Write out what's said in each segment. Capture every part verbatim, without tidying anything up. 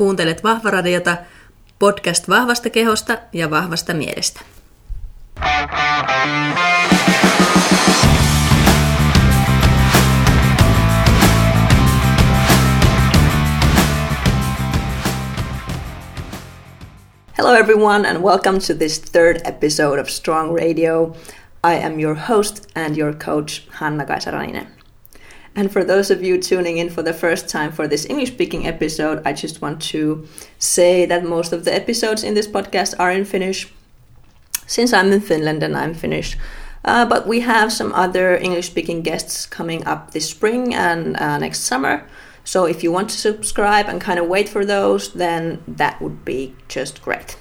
Kuuntelet Vahva Radiota, podcast vahvasta kehosta ja vahvasta mielestä. Hello everyone and welcome to this third episode of Strong Radio. I am your host and your coach, Hanna Kaisarainen. And for those of you tuning in for the first time for this English-speaking episode, I just want to say that most of the episodes in this podcast are in Finnish, since I'm in Finland and I'm Finnish. Uh, but we have some other English-speaking guests coming up this spring and uh, next summer. So if you want to subscribe and kind of wait for those, then that would be just great.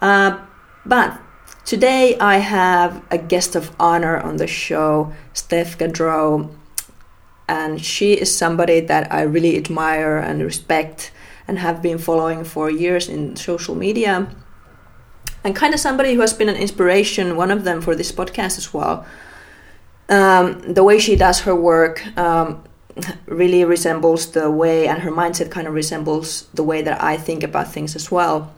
Uh, but today I have a guest of honor on the show, Steph Gaudreau. And she is somebody that I really admire and respect and have been following for years in social media. And kind of somebody who has been an inspiration, one of them for this podcast as well. Um, the way she does her work um, really resembles the way, and her mindset kind of resembles the way that I think about things as well.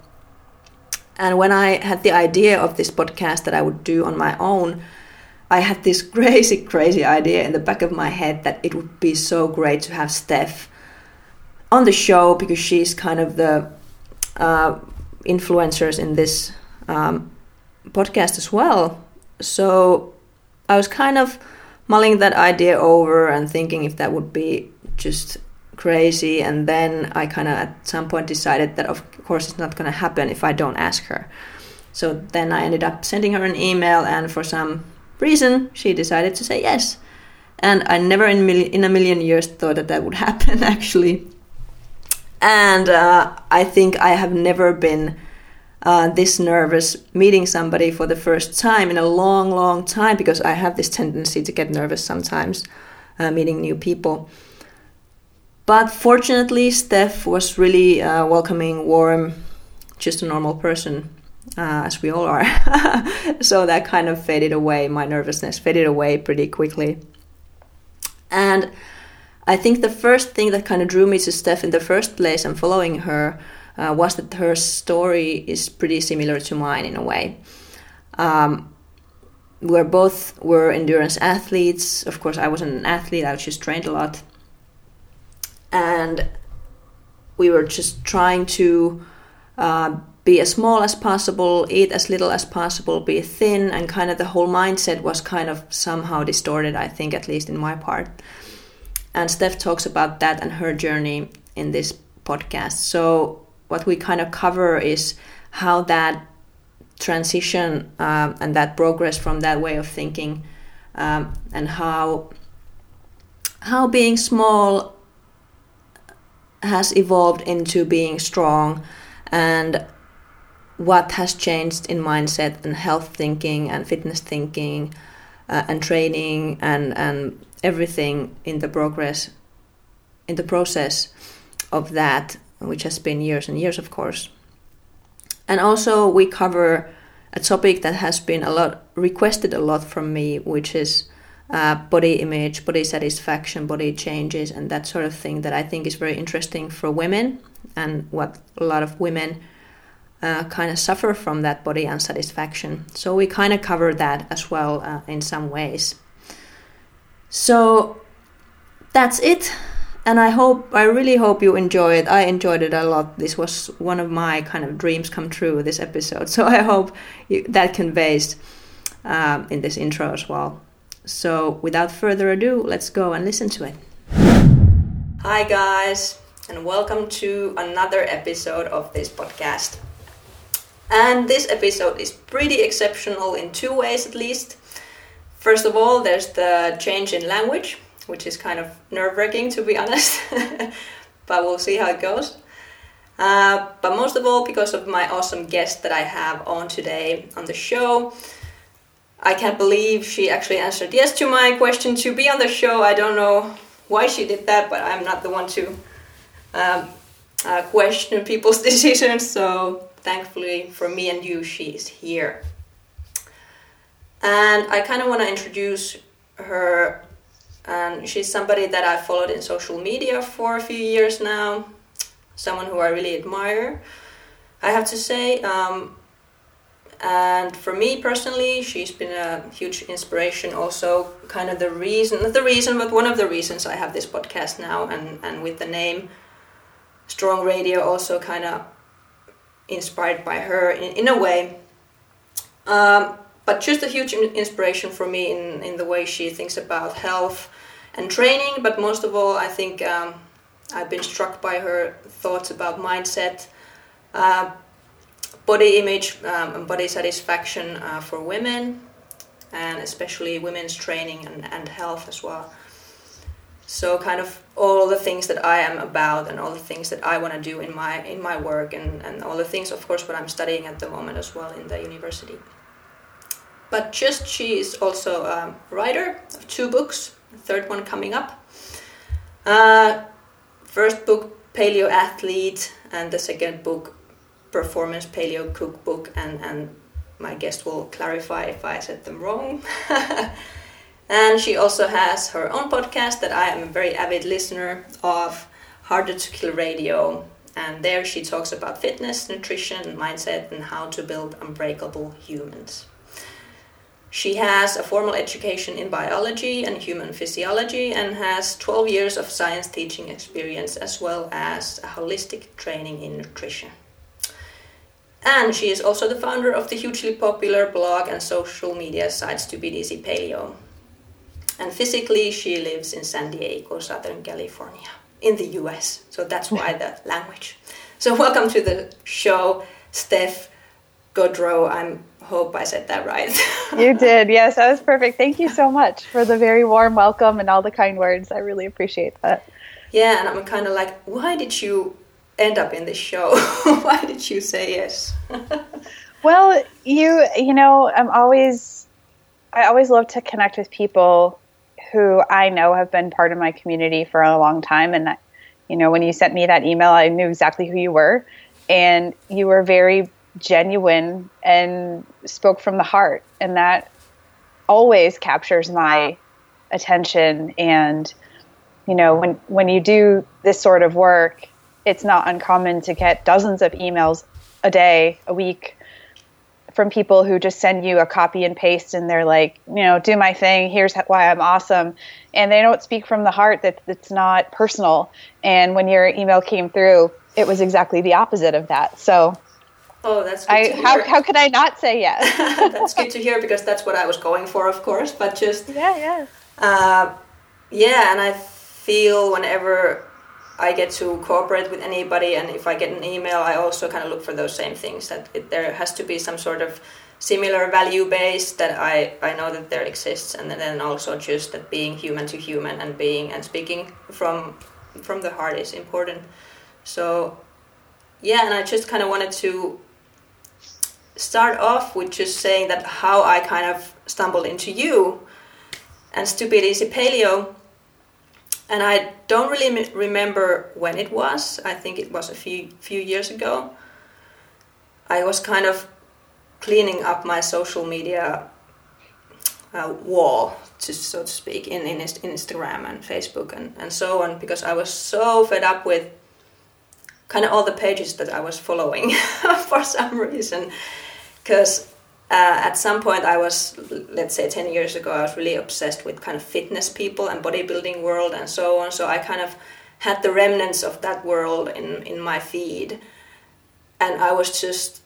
And when I had the idea of this podcast that I would do on my own, I had this crazy, crazy idea in the back of my head that it would be so great to have Steph on the show because she's kind of the uh, influencers in this um, podcast as well. So I was kind of mulling that idea over and thinking if that would be just crazy. And then I kind of at some point decided that of course it's not going to happen if I don't ask her. So then I ended up sending her an email, and for some reason she decided to say yes, and I never in, mil- in a million years thought that that would happen actually. And uh, I think I have never been uh, this nervous meeting somebody for the first time in a long long time, because I have this tendency to get nervous sometimes uh, meeting new people. But fortunately Steph was really uh, welcoming, warm, just a normal person. Uh, as we all are. So that kind of faded away, my nervousness faded away pretty quickly. And I think the first thing that kind of drew me to Steph in the first place and following her uh, was that her story is pretty similar to mine in a way. Um, we're both were endurance athletes. Of course, I wasn't an athlete, I just trained a lot. And we were just trying to uh, be as small as possible, eat as little as possible, be thin, and kind of the whole mindset was kind of somehow distorted, I think, at least in my part. And Steph talks about that and her journey in this podcast. So what we kind of cover is how that transition um, and that progress from that way of thinking um, and how how being small has evolved into being strong, and what has changed in mindset and health thinking and fitness thinking uh, and training and and everything in the progress, in the process of that, which has been years and years, of course. And also we cover a topic that has been a lot requested a lot from me, which is uh, body image, body satisfaction, body changes, and that sort of thing that I think is very interesting for women, and what a lot of women Uh, kind of suffer from, that body unsatisfaction. So we kind of cover that as well uh, in some ways. So that's it, and I hope, I really hope you enjoy it. I enjoyed it a lot. This was one of my kind of dreams come true, this episode. So I hope you, that conveys um, in this intro as well. So without further ado, let's go and listen to it. Hi guys, and welcome to another episode of this podcast. And this episode is pretty exceptional in two ways at least. First of all, there's the change in language, which is kind of nerve-wracking to be honest, but we'll see how it goes. Uh, but most of all, because of my awesome guest that I have on today on the show. I can't believe she actually answered yes to my question to be on the show. I don't know why she did that, but I'm not the one to um, uh, question people's decisions, so thankfully for me and you, she is here. And I kind of want to introduce her. And she's somebody that I followed in social media for a few years now. someone who I really admire, I have to say. Um, and for me personally, she's been a huge inspiration. Also, kind of the reason, not the reason, but one of the reasons I have this podcast now, and, and with the name Strong Radio, also kind of inspired by her in, in a way. Um, but just a huge inspiration for me in, in the way she thinks about health and training. But most of all, I think um, I've been struck by her thoughts about mindset, uh, body image, um, and body satisfaction uh, for women, and especially women's training and, and health as well. So kind of all the things that I am about and all the things that I want to do in my in my work and, and all the things, of course, what I'm studying at the moment as well in the university. But just she is also a writer of two books, the third one coming up. Uh, first book, Paleo Athlete, and the second book, Performance Paleo Cookbook, and, and my guest will clarify if I said them wrong. And she also has her own podcast that I am a very avid listener of, Harder to Kill Radio. And there she talks about fitness, nutrition, mindset, and how to build unbreakable humans. She has a formal education in biology and human physiology and has twelve years of science teaching experience as well as a holistic training in nutrition. And she is also the founder of the hugely popular blog and social media site Stupid Easy Paleo. And physically, she lives in San Diego, Southern California, in the U S. So that's why the language. So welcome to the show, Steph Gaudreau. I hope I said that right. You did. Yes, that was perfect. Thank you so much for the very warm welcome and all the kind words. I really appreciate that. Yeah, and I'm kind of like, why did you end up in this show? Why did you say yes? Well, you, you know, I'm always, I always love to connect with people who I know have been part of my community for a long time. And, you know, when you sent me that email, I knew exactly who you were. And you were very genuine and spoke from the heart. And that always captures my attention. And, you know, when, when you do this sort of work, it's not uncommon to get dozens of emails a day, a week, from people who just send you a copy and paste and they're like, you know, do my thing, here's why I'm awesome. And they don't speak from the heart, that it's not personal. And when your email came through, it was exactly the opposite of that. So oh, that's good I, to hear. How, how could I not say yes? That's good to hear, because that's what I was going for, of course. But just, yeah, yeah. Uh, yeah, and I feel whenever I get to cooperate with anybody, and if I get an email, I also kind of look for those same things, that it, there has to be some sort of similar value base that I, I know that there exists, and then also just that being human to human and being and speaking from from the heart is important. So yeah, and I just kind of wanted to start off with just saying that how I kind of stumbled into you and Stupid Easy Paleo. And I don't really remember when it was. I think it was a few few years ago. I was kind of cleaning up my social media uh, wall, to, so to speak, in, in Instagram and Facebook and, and so on, because I was so fed up with kind of all the pages that I was following for some reason. Because Uh, at some point I was, let's say ten years ago, I was really obsessed with kind of fitness people and bodybuilding world and so on. So I kind of had the remnants of that world in, in my feed. And I was just,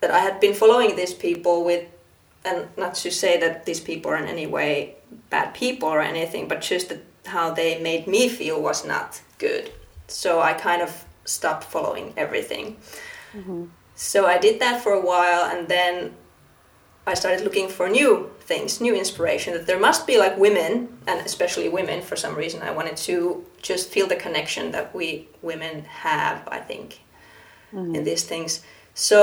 that I had been following these people with, and not to say that these people are in any way bad people or anything, but just that how they made me feel was not good. So I kind of stopped following everything. Mm-hmm. So I did that for a while, and then I started looking for new things, new inspiration, that there must be like women, and especially women for some reason. I wanted to just feel the connection that we women have, I think, mm-hmm. in these things. So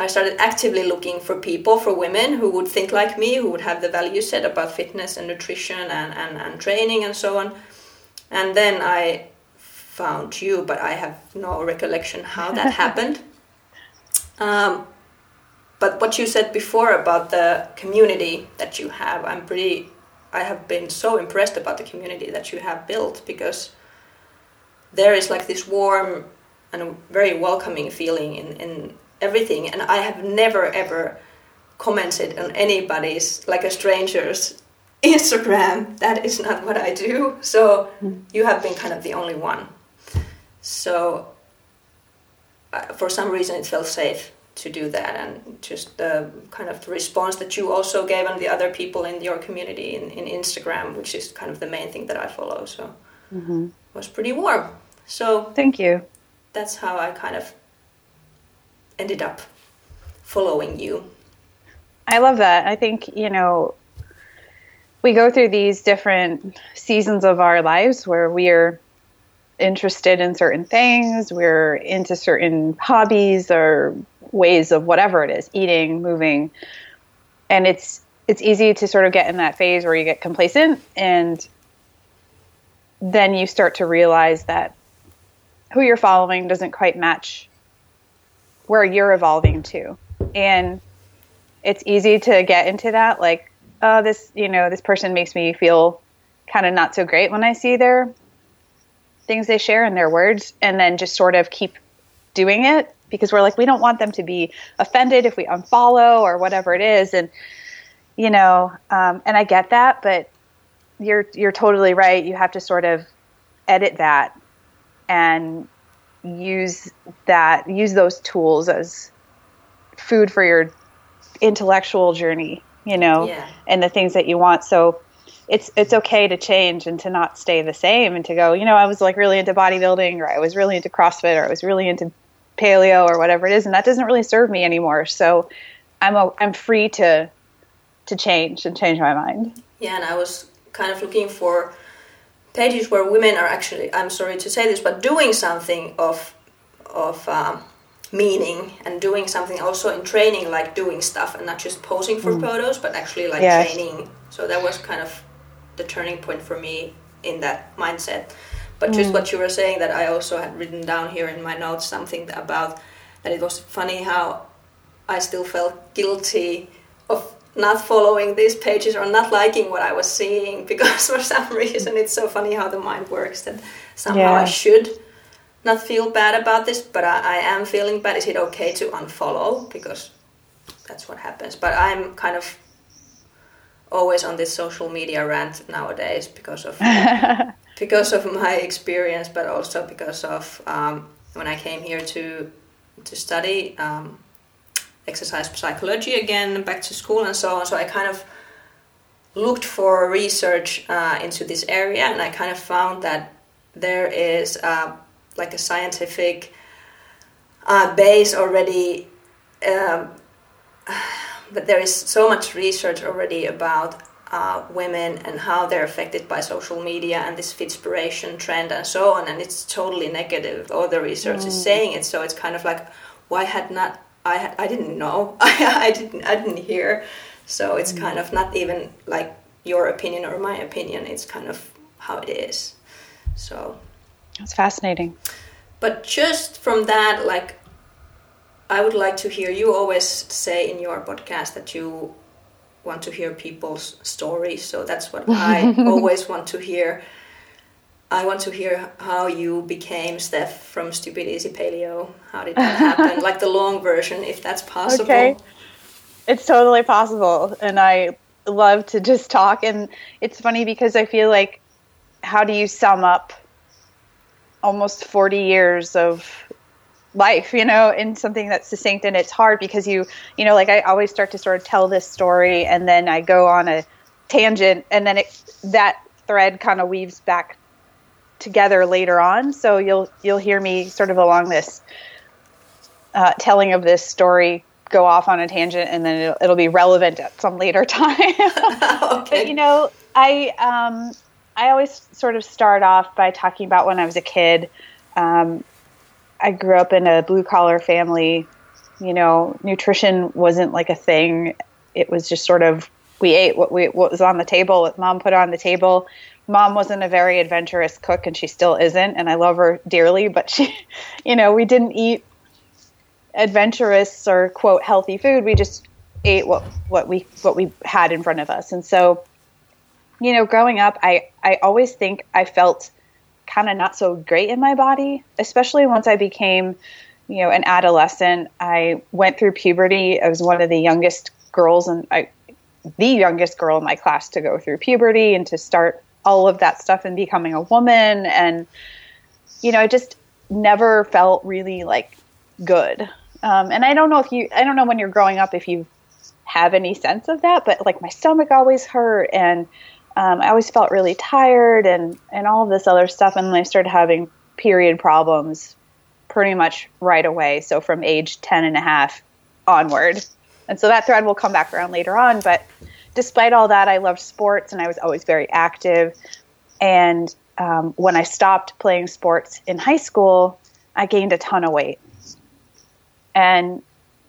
I started actively looking for people, for women who would think like me, who would have the value set about fitness and nutrition and, and, and training and so on. And then I found you, but I have no recollection how that happened. Um, But what you said before about the community that you have, I'm pretty, I have been so impressed about the community that you have built, because there is like this warm and a very welcoming feeling in, in everything. And I have never, ever commented on anybody's, like a stranger's Instagram. That is not what I do. So you have been kind of the only one. So uh, for some reason it felt safe to do that, and just the kind of the response that you also gave and the other people in your community in, in Instagram, which is kind of the main thing that I follow, so mm-hmm. it was pretty warm. So thank you. That's how I kind of ended up following you. I love that. I think, you know, we go through these different seasons of our lives where we're interested in certain things, we're into certain hobbies or ways of whatever it is, eating, moving. And it's it's easy to sort of get in that phase where you get complacent, and then you start to realize that who you're following doesn't quite match where you're evolving to. And it's easy to get into that, like, oh, this, you know, this person makes me feel kind of not so great when I see their things they share and their words, and then just sort of keep doing it because we're like, we don't want them to be offended if we unfollow or whatever it is. And, you know, um, and I get that, but you're, you're totally right. You have to sort of edit that and use that, use those tools as food for your intellectual journey, you know, yeah. and the things that you want. So it's, it's okay to change and to not stay the same and to go, you know, I was like really into bodybuilding, or I was really into CrossFit, or I was really into paleo or whatever it is, and that doesn't really serve me anymore. So I'm a, I'm free to to change and change my mind. Yeah, and I was kind of looking for pages where women are actually, I'm sorry to say this, but doing something of of um, meaning and doing something also in training, like doing stuff and not just posing for mm. photos, but actually like yes. training. So that was kind of the turning point for me in that mindset. But just what you were saying, that I also had written down here in my notes something about that it was funny how I still felt guilty of not following these pages or not liking what I was seeing, because for some reason it's so funny how the mind works that somehow yeah. I should not feel bad about this, but I, I am feeling bad. Is it okay to unfollow? Because that's what happens. But I'm kind of always on this social media rant nowadays because of... because of my experience, but also because of um, when I came here to to study um, exercise psychology again, back to school and so on. So I kind of looked for research uh, into this area, and I kind of found that there is uh, like a scientific uh, base already, um, but there is so much research already about Uh, women and how they're affected by social media and this fitspiration trend and so on, and it's totally negative. All the research mm. is saying it, so it's kind of like, why had not I? Had, I didn't know. I, I didn't. I didn't hear. So it's mm. kind of not even like your opinion or my opinion. It's kind of how it is. So that's fascinating. But just from that, like, I would like to hear. You always say in your podcast that you want to hear people's stories, so that's what I always want to hear. I want to hear how you became Steph from Stupid Easy Paleo. How did that happen? Like the long version, if that's possible. Okay. It's totally possible, and I love to just talk, and it's funny because I feel like, how do you sum up almost forty years of life, you know, in something that's succinct? And it's hard because you, you know, like I always start to sort of tell this story and then I go on a tangent, and then it, that thread kind of weaves back together later on. So you'll, you'll hear me sort of along this uh, telling of this story, go off on a tangent, and then it'll, it'll be relevant at some later time. Okay. But, you know, I, um, I always sort of start off by talking about when I was a kid. um, I grew up in a blue-collar family. You know, nutrition wasn't like a thing. It was just sort of, we ate what we what was on the table, what Mom put on the table. Mom wasn't a very adventurous cook, and she still isn't, and I love her dearly, but she, you know, we didn't eat adventurous or, quote, healthy food. We just ate what, what we what we had in front of us. And so, you know, growing up, I, I always think I felt kind of not so great in my body, especially once I became, you know, an adolescent. I went through puberty. I was one of the youngest girls and I, the youngest girl in my class to go through puberty and to start all of that stuff and becoming a woman. And, you know, I just never felt really like good. Um, and I don't know if you, I don't know when you're growing up, if you have any sense of that, but like my stomach always hurt and, Um, I always felt really tired and, and all of this other stuff. And then I started having period problems pretty much right away. So from age ten and a half onward. And so that thread will come back around later on. But despite all that, I loved sports and I was always very active. And um, when I stopped playing sports in high school, I gained a ton of weight. And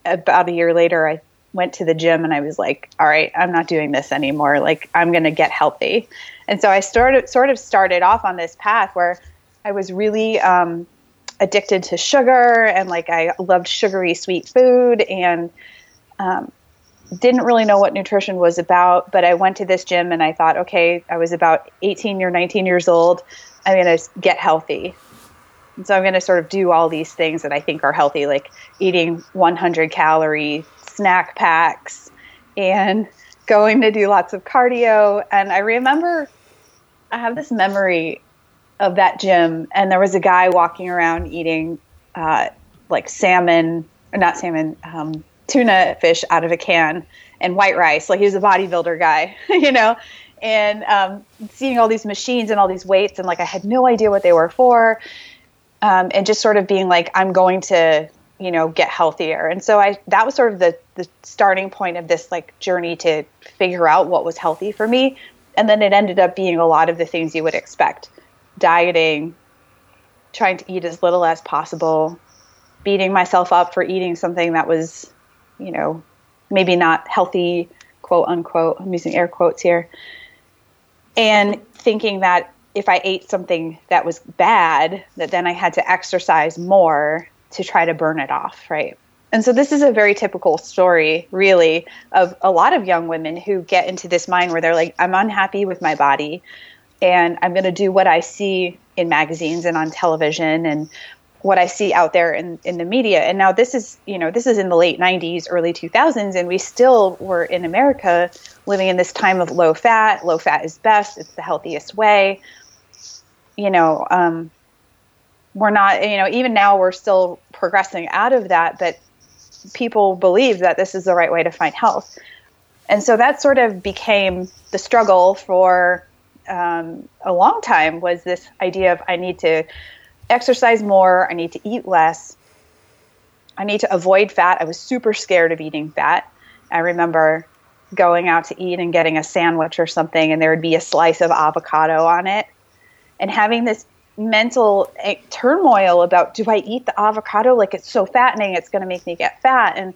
about a year later, I went to the gym and I was like, all right, I'm not doing this anymore. Like, I'm going to get healthy. And so I started sort of started off on this path where I was really um, addicted to sugar and like I loved sugary, sweet food and um, didn't really know what nutrition was about. But I went to this gym and I thought, okay, I was about eighteen or nineteen years old. I'm going to get healthy. And so I'm going to sort of do all these things that I think are healthy, like eating one hundred calorie snack packs and going to do lots of cardio. And I remember I have this memory of that gym and there was a guy walking around eating uh, like salmon, or not salmon, um, tuna fish out of a can and white rice. Like he was a bodybuilder guy, you know, and um, seeing all these machines and all these weights and like I had no idea what they were for. Um, and just sort of being like, I'm going to, you know, get healthier. And so I, that was sort of the, the starting point of this like journey to figure out what was healthy for me. And then it ended up being a lot of the things you would expect: dieting, trying to eat as little as possible, beating myself up for eating something that was, you know, maybe not healthy, quote unquote, I'm using air quotes here. And thinking that if I ate something that was bad, that then I had to exercise more to try to burn it off, right? And so this is a very typical story, really, of a lot of young women who get into this mind where they're like, I'm unhappy with my body, and I'm going to do what I see in magazines and on television and what I see out there in, in the media. And now this is, you know, this is in the late nineties, early two thousands, and we still were in America living in this time of low fat. Low fat is best. It's the healthiest way. You know, um, we're not, you know, even now we're still progressing out of that, but people believe that this is the right way to find health. And so that sort of became the struggle for um, a long time, was this idea of I need to exercise more, I need to eat less, I need to avoid fat. I was super scared of eating fat. I remember going out to eat and getting a sandwich or something, and there would be a slice of avocado on it. And having this mental turmoil about, do I eat the avocado? Like, it's so fattening, it's going to make me get fat. And,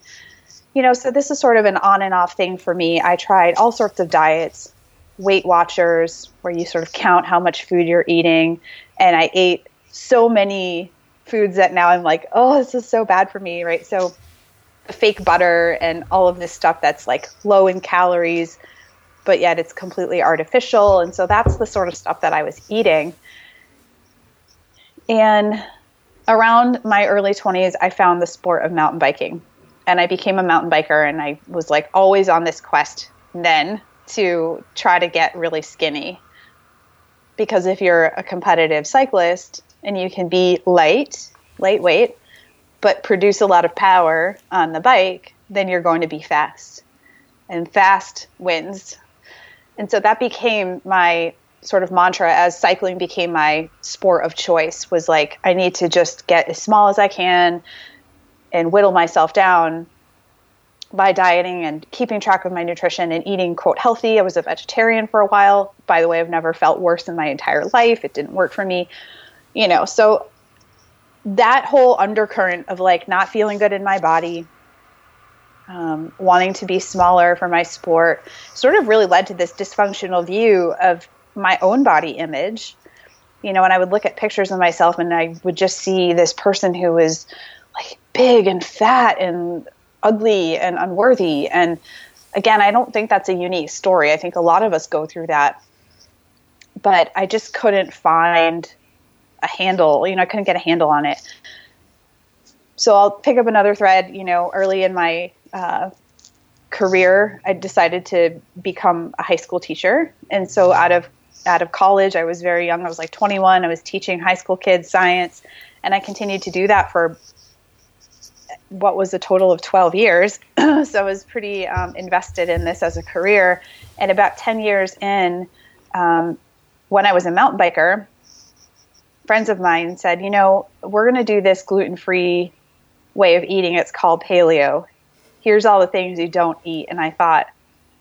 you know, so this is sort of an on and off thing for me. I tried all sorts of diets, Weight Watchers, where you sort of count how much food you're eating. And I ate so many foods that now I'm like, oh, this is so bad for me, right? So fake butter and all of this stuff that's like low in calories, but yet it's completely artificial. And so that's the sort of stuff that I was eating. And around my early twenties, I found the sport of mountain biking. And I became a mountain biker, and I was like always on this quest then to try to get really skinny. Because if you're a competitive cyclist and you can be light, lightweight, but produce a lot of power on the bike, then you're going to be fast. And fast wins. And so that became my sort of mantra as cycling became my sport of choice, was like, I need to just get as small as I can and whittle myself down by dieting and keeping track of my nutrition and eating, quote, healthy. I was a vegetarian for a while. By the way, I've never felt worse in my entire life. It didn't work for me, you know. So that whole undercurrent of like not feeling good in my body, Um, wanting to be smaller for my sport, sort of really led to this dysfunctional view of my own body image. You know, and I would look at pictures of myself and I would just see this person who was like big and fat and ugly and unworthy. And again, I don't think that's a unique story. I think a lot of us go through that. But I just couldn't find a handle, you know, I couldn't get a handle on it. So I'll pick up another thread, you know, early in my uh, career, I decided to become a high school teacher. And so out of out of college, I was very young. I was like twenty-one. I was teaching high school kids science, and I continued to do that for what was a total of twelve years. So I was pretty um, invested in this as a career. And about ten years in, um, when I was a mountain biker, friends of mine said, you know, we're going to do this gluten-free way of eating. It's called paleo. Here's all the things you don't eat. And I thought,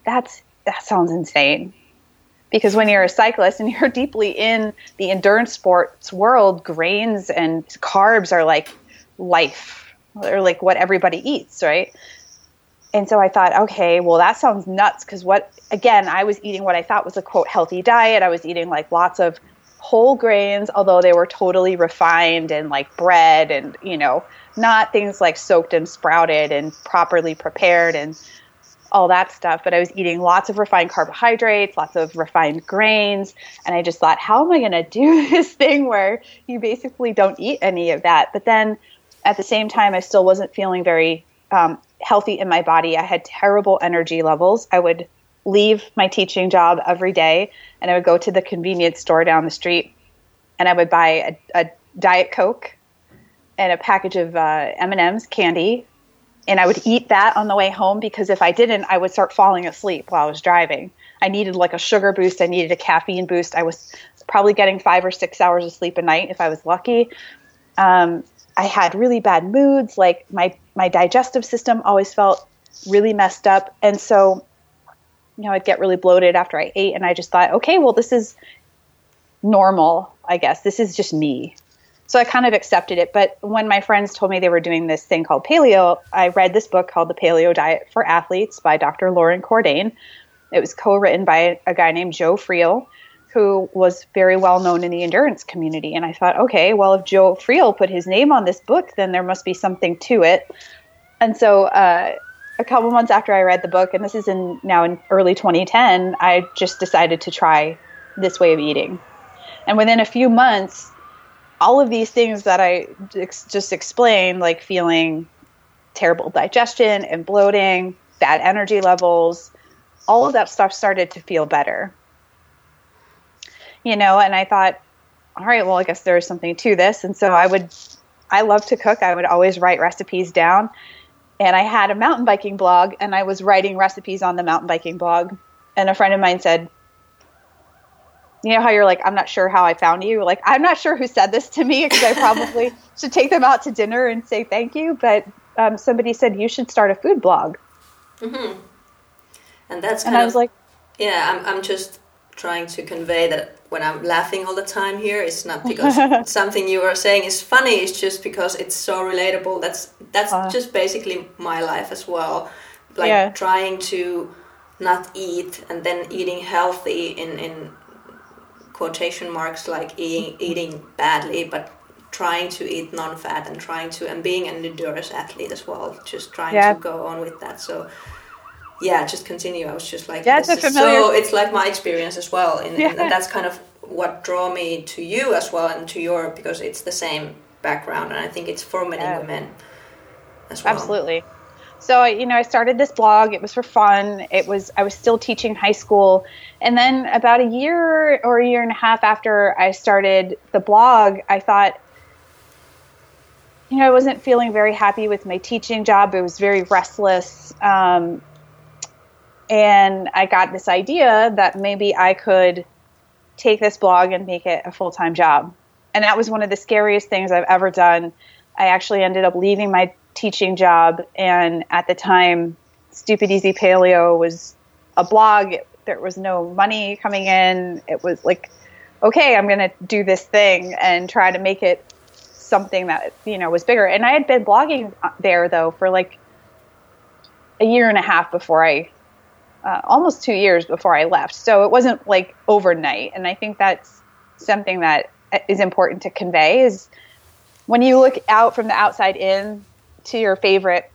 that's that sounds insane. Because when you're a cyclist and you're deeply in the endurance sports world, grains and carbs are like life. They're like what everybody eats, right? And so I thought, okay, well, that sounds nuts. Because what, again, I was eating what I thought was a, quote, healthy diet. I was eating like lots of whole grains, although they were totally refined and like bread and, you know, not things like soaked and sprouted and properly prepared and all that stuff. But I was eating lots of refined carbohydrates, lots of refined grains. And I just thought, how am I going to do this thing where you basically don't eat any of that? But then at the same time, I still wasn't feeling very um, healthy in my body. I had terrible energy levels. I would leave my teaching job every day and I would go to the convenience store down the street and I would buy a, a Diet Coke and a package of uh, M and M's candy. And I would eat that on the way home because if I didn't, I would start falling asleep while I was driving. I needed like a sugar boost. I needed a caffeine boost. I was probably getting five or six hours of sleep a night if I was lucky. Um, I had really bad moods. Like my, my digestive system always felt really messed up. And so, you know, I'd get really bloated after I ate. And I just thought, okay, well, this is normal, I guess. This is just me. So I kind of accepted it. But when my friends told me they were doing this thing called paleo, I read this book called The Paleo Diet for Athletes by Doctor Lauren Cordain. It was co-written by a guy named Joe Friel, who was very well known in the endurance community. And I thought, okay, well, if Joe Friel put his name on this book, then there must be something to it. And so uh, a couple months after I read the book, and this is in now in early twenty ten, I just decided to try this way of eating. And within a few months, all of these things that I ex- just explained, like feeling terrible digestion and bloating, bad energy levels, all of that stuff started to feel better. You know, and I thought, all right, well, I guess there's something to this. And so I would, I love to cook. I would always write recipes down. And I had a mountain biking blog, and I was writing recipes on the mountain biking blog. And a friend of mine said, you know how you're like, I'm not sure how I found you. Like, I'm not sure who said this to me because I probably should take them out to dinner and say thank you. But um, somebody said, you should start a food blog. Mm-hmm. And that's kind and I was of, like, yeah, I'm I'm just trying to convey that when I'm laughing all the time here, it's not because something you are saying is funny. It's just because it's so relatable. That's, that's uh, just basically my life as well. Like yeah. Trying to not eat and then eating healthy in, in quotation marks, like eating, eating badly, but trying to eat non-fat and trying to, and being an endurance athlete as well, just trying yeah. to go on with that. So yeah, just continue. I was just like, yeah, this it's, a familiar... so, it's like my experience as well. And, yeah. and that's kind of what drew me to you as well and to your, because it's the same background. And I think it's for many yeah. women as well. Absolutely. So, you know, I started this blog. It was for fun. It was, I was still teaching high school. And then about a year or a year and a half after I started the blog, I thought, you know, I wasn't feeling very happy with my teaching job. It was very restless. Um, and I got this idea that maybe I could take this blog and make it a full-time job. And that was one of the scariest things I've ever done. I actually ended up leaving my teaching job, and at the time Stupid Easy Paleo was a blog. There was no money coming in. It was like, okay, I'm gonna do this thing and try to make it something that, you know, was bigger. And I had been blogging there though for like a year and a half before I uh, almost two years before I left, so it wasn't like overnight. And I think that's something that is important to convey, is when you look out from the outside in to your favorite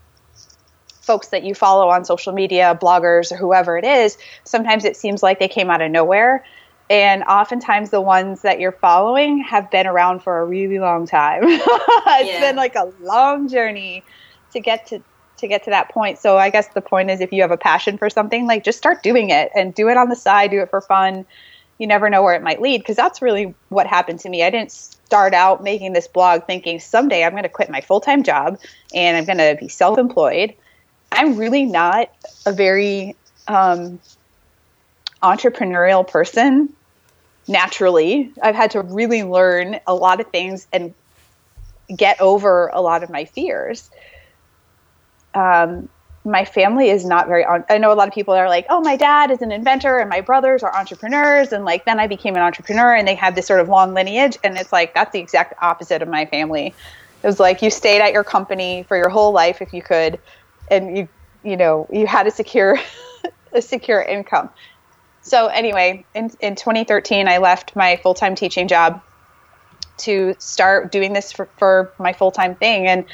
folks that you follow on social media, bloggers or whoever it is, sometimes it seems like they came out of nowhere. And oftentimes the ones that you're following have been around for a really long time. It's yeah. been like a long journey to get to, to get to that point. So I guess the point is, if you have a passion for something, like just start doing it and do it on the side, do it for fun. You never know where it might lead, because that's really what happened to me. I didn't start out making this blog thinking someday I'm going to quit my full-time job and I'm going to be self-employed. I'm really not a very um, entrepreneurial person naturally. I've had to really learn a lot of things and get over a lot of my fears. Um, my family is not very, on- I know a lot of people are like, oh, my dad is an inventor and my brothers are entrepreneurs. And like, then I became an entrepreneur, and they have this sort of long lineage. And it's like, that's the exact opposite of my family. It was like, you stayed at your company for your whole life if you could. And you, you know, you had a secure, a secure income. So anyway, in, in twenty thirteen, I left my full-time teaching job to start doing this for, for my full-time thing. And,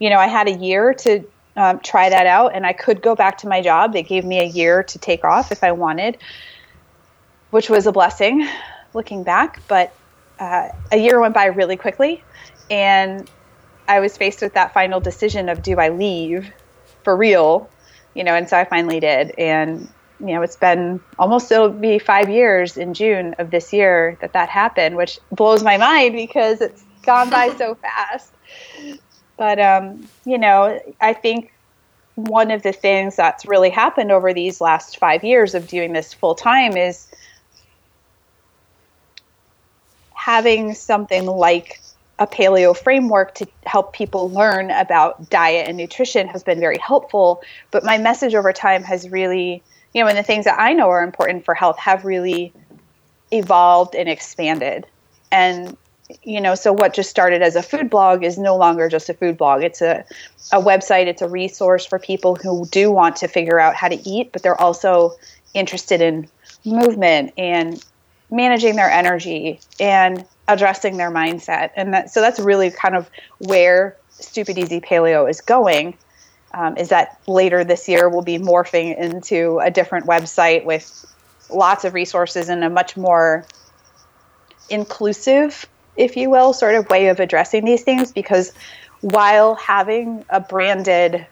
you know, I had a year to um, try that out, and I could go back to my job. They gave me a year to take off if I wanted, which was a blessing looking back. But uh, a year went by really quickly, and I was faced with that final decision of, do I leave for real? You know, and so I finally did. And you know, it's been almost, it'll be five years in June of this year that that happened, which blows my mind because it's gone by so fast. But, um, you know, I think one of the things that's really happened over these last five years of doing this full time is having something like a paleo framework to help people learn about diet and nutrition has been very helpful. But my message over time has really, you know, and the things that I know are important for health have really evolved and expanded. And, you know, so what just started as a food blog is no longer just a food blog. It's a, a website. It's a resource for people who do want to figure out how to eat, but they're also interested in movement and managing their energy and addressing their mindset. And that, so that's really kind of where Stupid Easy Paleo is going. Um, is that later this year we'll be morphing into a different website with lots of resources and a much more inclusive, if you will, sort of way of addressing these things. Because while having a branded,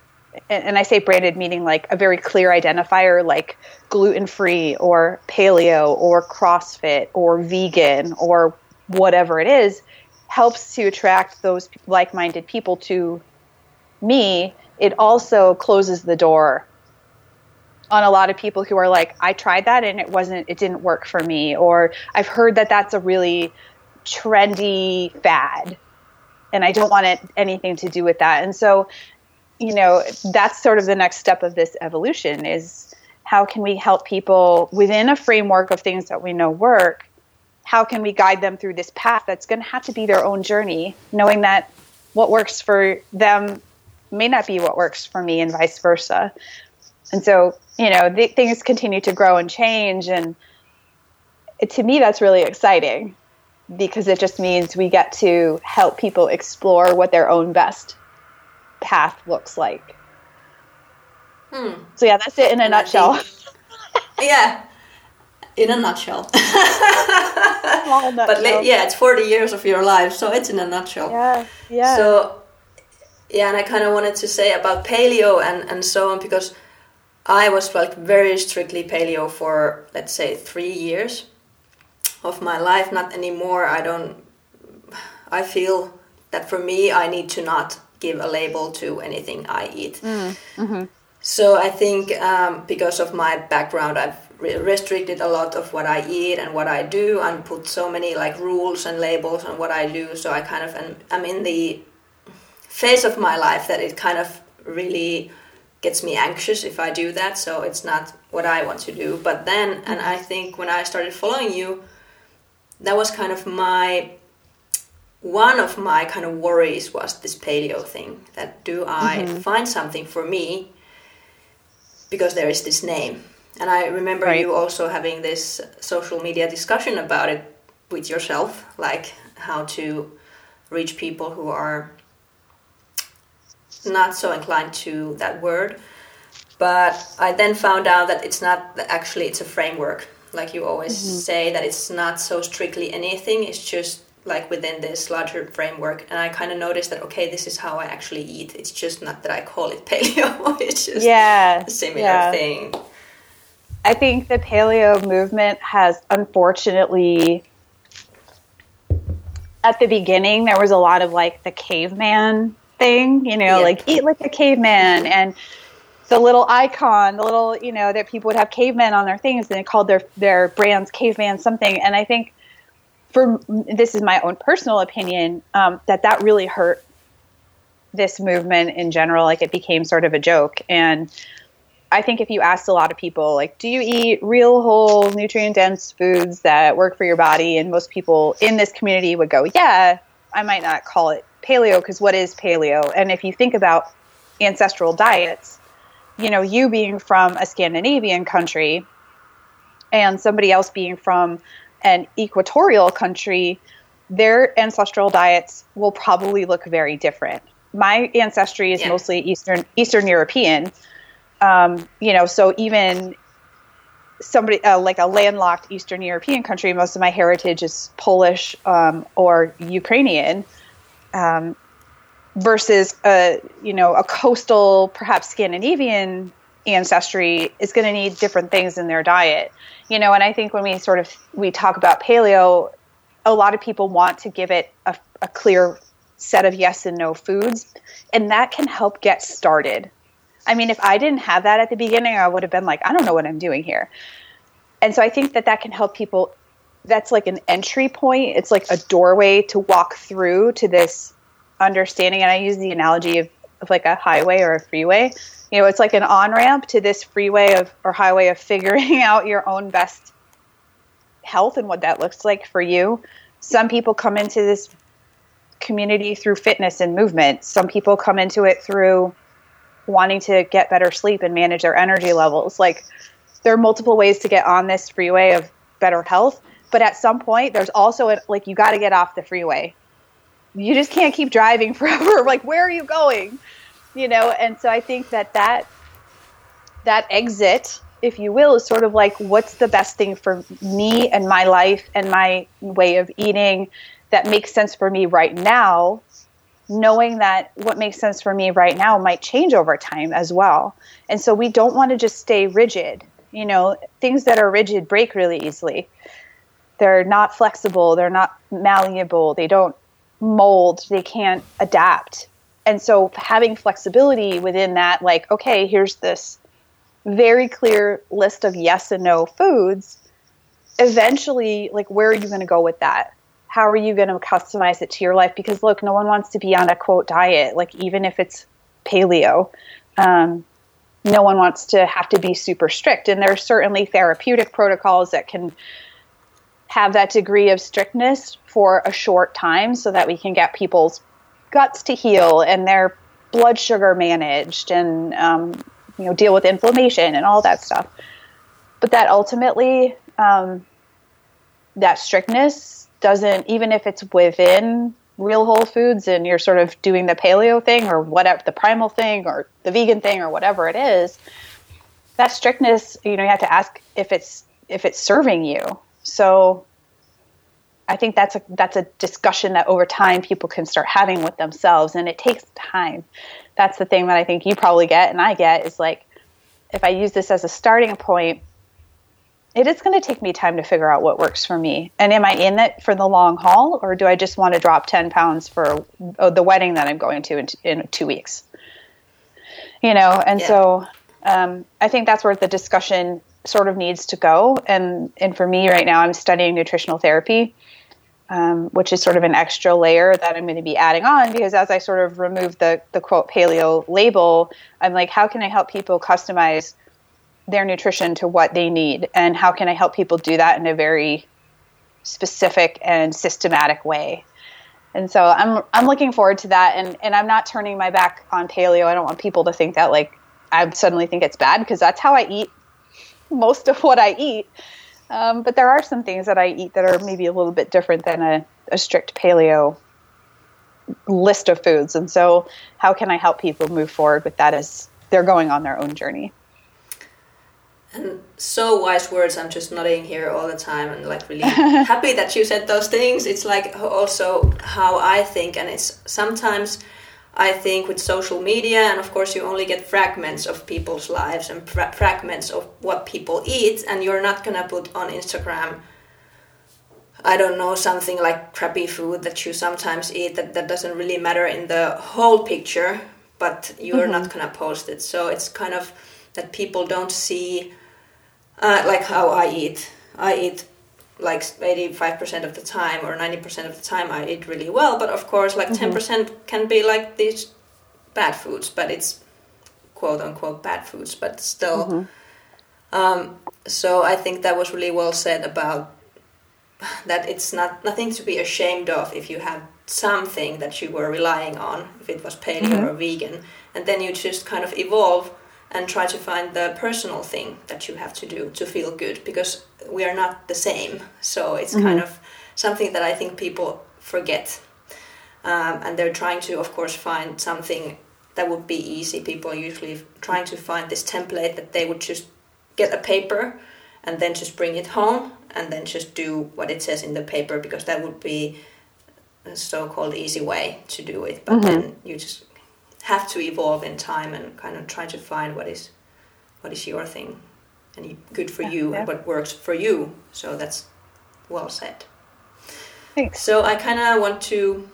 and, and I say branded meaning like a very clear identifier like gluten-free or paleo or CrossFit or vegan or whatever it is, helps to attract those like-minded people to me, it also closes the door on a lot of people who are like, I tried that and it wasn't, it didn't work for me. Or I've heard that that's a really trendy fad and I don't want it, anything to do with that. And so, you know, that's sort of the next step of this evolution is how can we help people within a framework of things that we know work? How can we guide them through this path that's going to have to be their own journey, knowing that what works for them may not be what works for me and vice versa. And so, you know, the things continue to grow and change. And it, to me, that's really exciting because it just means we get to help people explore what their own best path looks like. Hmm. So yeah, that's it in a and nutshell. yeah. In a nutshell. Small nutshell. But la- yeah, it's forty years of your life. So it's in a nutshell. Yeah. Yeah. So yeah, and I kind of wanted to say about paleo and, and so on, because I was like very strictly paleo for, let's say, three years of my life. Not anymore. I don't, I feel that for me, I need to not give a label to anything I eat. Mm. Mm-hmm. So I think um, because of my background, I've re- restricted a lot of what I eat and what I do and put so many like rules and labels on what I do. So I kind of am, I'm in the phase of my life that it kind of really gets me anxious if I do that, so it's not what I want to do. But then, and I think when I started following you, that was kind of my, one of my kind of worries was this paleo thing, that do I mm-hmm. find something for me, because there is this name. And I remember right. you also having this social media discussion about it with yourself, like how to reach people who are not so inclined to that word. But I then found out that it's not, actually it's a framework, like you always mm-hmm. say, that it's not so strictly anything. It's just like within this larger framework. And I kind of noticed that, okay, this is how I actually eat. It's just not that I call it paleo. It's just yeah, a similar yeah. thing. I think the paleo movement has, unfortunately, at the beginning, there was a lot of like the caveman thing, you know, yeah. like eat like a caveman, and the little icon, the little, you know, that people would have cavemen on their things, and they called their, their brands caveman something. And I think, for this is my own personal opinion, um, that that really hurt this movement in general. Like, it became sort of a joke. And I think if you asked a lot of people, like, do you eat real, whole, nutrient-dense foods that work for your body? And most people in this community would go, yeah, I might not call it paleo, because what is paleo? And if you think about ancestral diets, you know, you being from a Scandinavian country and somebody else being from an equatorial country, their ancestral diets will probably look very different. My ancestry is yeah. mostly Eastern Eastern European. Um, you know, so even somebody uh, like a landlocked Eastern European country, most of my heritage is Polish um, or Ukrainian, um, versus a, you know, a coastal, perhaps Scandinavian ancestry is going to need different things in their diet, you know. And I think when we sort of we talk about paleo, a lot of people want to give it a, a clear set of yes and no foods, and that can help get started. I mean, if I didn't have that at the beginning, I would have been like, I don't know what I'm doing here. And so I think that that can help people. That's like an entry point. It's like a doorway to walk through to this understanding. And I use the analogy of, of like a highway or a freeway. You know, it's like an on-ramp to this freeway of or highway of figuring out your own best health and what that looks like for you. Some people come into this community through fitness and movement. Some people come into it through wanting to get better sleep and manage their energy levels. Like, there are multiple ways to get on this freeway of better health, but at some point there's also a, like, you got to get off the freeway. You just can't keep driving forever. Like, where are you going? You know? And so I think that that, that exit, if you will, is sort of like, what's the best thing for me and my life and my way of eating that makes sense for me right now, knowing that what makes sense for me right now might change over time as well. And so we don't want to just stay rigid. You know, things that are rigid break really easily. They're not flexible. They're not malleable. They don't mold. They can't adapt. And so having flexibility within that, like, okay, here's this very clear list of yes and no foods. Eventually, like, where are you going to go with that? How are you going to customize it to your life? Because, look, no one wants to be on a, quote, diet, like, even if it's paleo. Um, no one wants to have to be super strict. And there are certainly therapeutic protocols that can have that degree of strictness for a short time so that we can get people's guts to heal and their blood sugar managed and, um, you know, deal with inflammation and all that stuff. But that ultimately, um, that strictness doesn't, even if it's within real whole foods and you're sort of doing the paleo thing or whatever, the primal thing or the vegan thing or whatever it is, that strictness, you know, you have to ask if it's, if it's serving you. So I think that's a, that's a discussion that over time people can start having with themselves, and it takes time. That's the thing that I think you probably get and I get is like, if I use this as a starting point, it is going to take me time to figure out what works for me. And am I in it for the long haul, or do I just want to drop ten pounds for the wedding that I'm going to in, in two weeks? You know, and yeah. so um, I think that's where the discussion sort of needs to go. And, and for me right now, I'm studying nutritional therapy, um, which is sort of an extra layer that I'm going to be adding on, because as I sort of remove the, the quote paleo label, I'm like, how can I help people customize their nutrition to what they need, and how can I help people do that in a very specific and systematic way? And so I'm I'm looking forward to that, and, and I'm not turning my back on paleo. I don't want people to think that, like, I suddenly think it's bad, because that's how I eat most of what I eat. Um, but there are some things that I eat that are maybe a little bit different than a, a strict paleo list of foods. And so how can I help people move forward with that as they're going on their own journey? And so wise words. I'm just nodding here all the time and like really happy that you said those things. It's like also how I think, and it's sometimes I think with social media, and of course you only get fragments of people's lives and fra- fragments of what people eat, and you're not gonna put on Instagram, I don't know, something like crappy food that you sometimes eat that, that doesn't really matter in the whole picture, but you're mm-hmm. not gonna post it. So it's kind of that people don't see uh, like how I eat. I eat like eighty-five percent of the time or ninety percent of the time I eat really well, but of course like mm-hmm. ten percent can be like these bad foods, but it's quote unquote bad foods, but still mm-hmm. um, so I think that was really well said about that. It's not nothing to be ashamed of if you have something that you were relying on, if it was paleo mm-hmm. or vegan, and then you just kind of evolve and try to find the personal thing that you have to do to feel good, because we are not the same. So it's mm-hmm. kind of something that I think people forget. Um, and they're trying to, of course, find something that would be easy. People are usually trying to find this template that they would just get a paper and then just bring it home and then just do what it says in the paper, because that would be a so-called easy way to do it. But mm-hmm. then you just have to evolve in time and kind of try to find what is what is your thing and good for yeah, you yeah. and what works for you. So that's well said. Thanks. So I kind of want to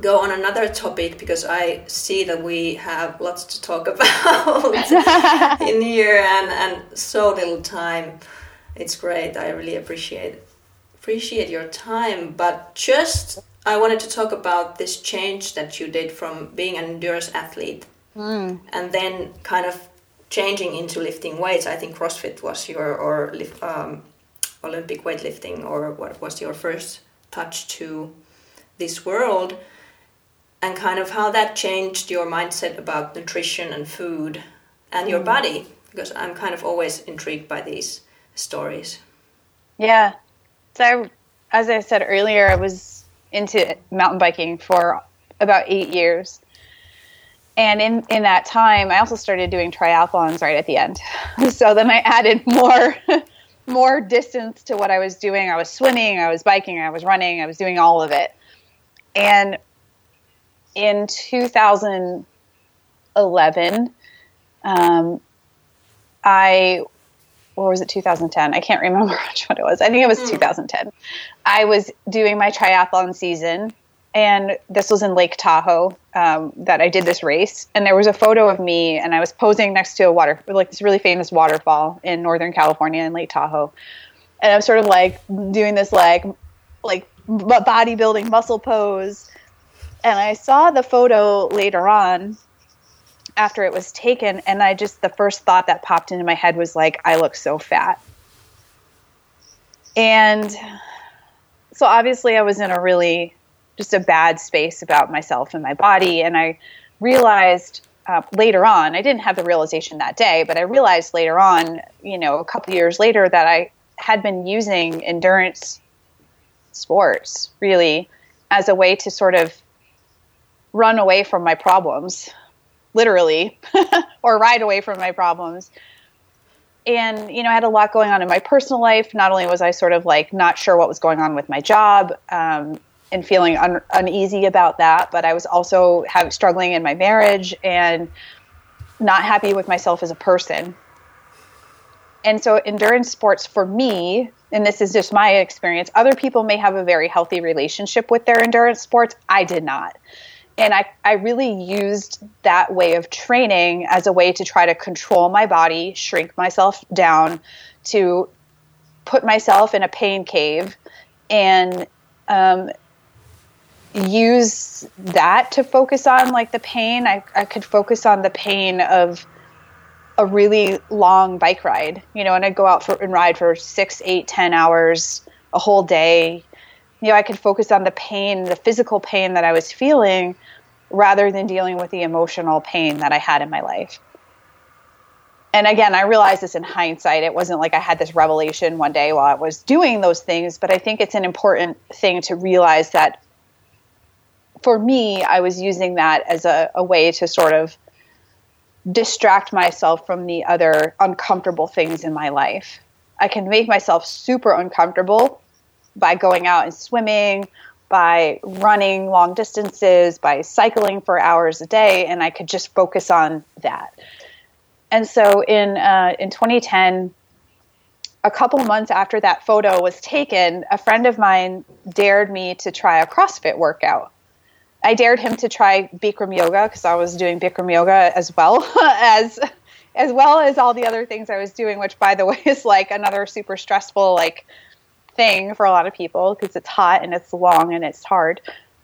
go on another topic, because I see that we have lots to talk about in here and, and so little time. It's great. I really appreciate appreciate your time, but just I wanted to talk about this change that you did from being an endurance athlete mm. and then kind of changing into lifting weights. I think CrossFit was your, or um, Olympic weightlifting, or what was your first touch to this world, and kind of how that changed your mindset about nutrition and food and your mm. body, because I'm kind of always intrigued by these stories. Yeah. So as I said earlier, I was into mountain biking for about eight years. And in, in that time, I also started doing triathlons right at the end. So then I added more more distance to what I was doing. I was swimming, I was biking, I was running, I was doing all of it. And in two thousand eleven, um, I... or was it two thousand ten? I can't remember which one it was. I think it was mm. two thousand ten. I was doing my triathlon season, and this was in Lake Tahoe um, that I did this race. And there was a photo of me, and I was posing next to a water, like this really famous waterfall in Northern California in Lake Tahoe. And I'm sort of like doing this like, like bodybuilding muscle pose. And I saw the photo later on, after it was taken, and I just, the first thought that popped into my head was like, I look so fat. And so obviously I was in a really, just a bad space about myself and my body. And I realized uh, later on, I didn't have the realization that day, but I realized later on, you know, a couple years later, that I had been using endurance sports really as a way to sort of run away from my problems, literally, or ride away from my problems. And, you know, I had a lot going on in my personal life. Not only was I sort of like not sure what was going on with my job um, and feeling un- uneasy about that, but I was also have, struggling in my marriage and not happy with myself as a person. And so endurance sports for me, and this is just my experience, other people may have a very healthy relationship with their endurance sports. I did not. And I, I really used that way of training as a way to try to control my body, shrink myself down, to put myself in a pain cave, and um, use that to focus on like the pain. I, I could focus on the pain of a really long bike ride, you know, and I'd go out for, and ride for six, eight, ten hours, a whole day. You know, I could focus on the pain, the physical pain that I was feeling, rather than dealing with the emotional pain that I had in my life. And again, I realized this in hindsight. It wasn't like I had this revelation one day while I was doing those things, but I think it's an important thing to realize that for me, I was using that as a, a way to sort of distract myself from the other uncomfortable things in my life. I can make myself super uncomfortable by going out and swimming, by running long distances, by cycling for hours a day, and I could just focus on that. And so in uh, in twenty ten, a couple months after that photo was taken, a friend of mine dared me to try a CrossFit workout. I dared him to try Bikram yoga because I was doing Bikram yoga as well as as well as all the other things I was doing, which, by the way, is like another super stressful like thing for a lot of people because it's hot and it's long and it's hard.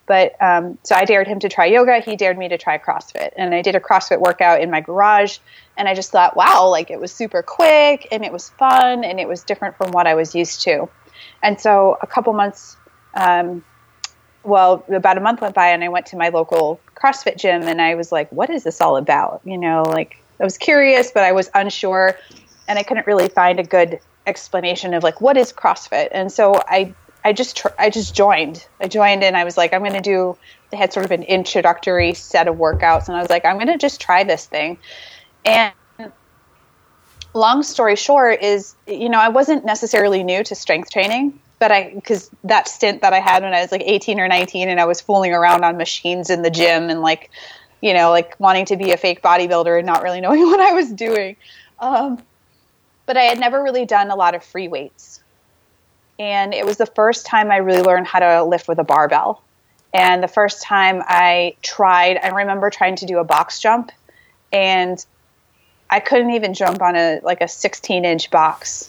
But um, so I dared him to try yoga. He dared me to try CrossFit. And I did a CrossFit workout in my garage. And I just thought, wow, like it was super quick and it was fun and it was different from what I was used to. And so a couple months um Well, about a month went by and I went to my local CrossFit gym and I was like, what is this all about? You know, like I was curious, but I was unsure and I couldn't really find a good explanation of like, what is CrossFit? And so I, I just, tr- I just joined, I joined and I was like, I'm going to do, they had sort of an introductory set of workouts and I was like, I'm going to just try this thing. And long story short is, you know, I wasn't necessarily new to strength training. But I, because that stint that I had when I was like eighteen or nineteen and I was fooling around on machines in the gym and like, you know, like wanting to be a fake bodybuilder and not really knowing what I was doing. Um, but I had never really done a lot of free weights. And it was the first time I really learned how to lift with a barbell. And the first time I tried, I remember trying to do a box jump and I couldn't even jump on a, like a sixteen inch box,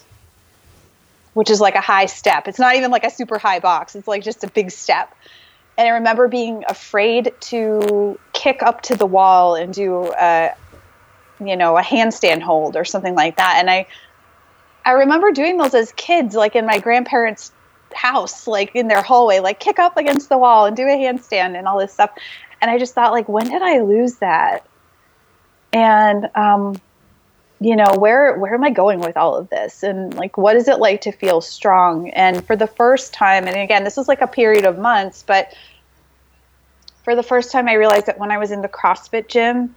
which is like a high step. It's not even like a super high box. It's like just a big step. And I remember being afraid to kick up to the wall and do a, you know, a handstand hold or something like that. And I, I remember doing those as kids, like in my grandparents' house, like in their hallway, like kick up against the wall and do a handstand and all this stuff. And I just thought like, when did I lose that? And, um, you know, where, where am I going with all of this? And like, what is it like to feel strong? And for the first time, and again, this was like a period of months, but for the first time I realized that when I was in the CrossFit gym,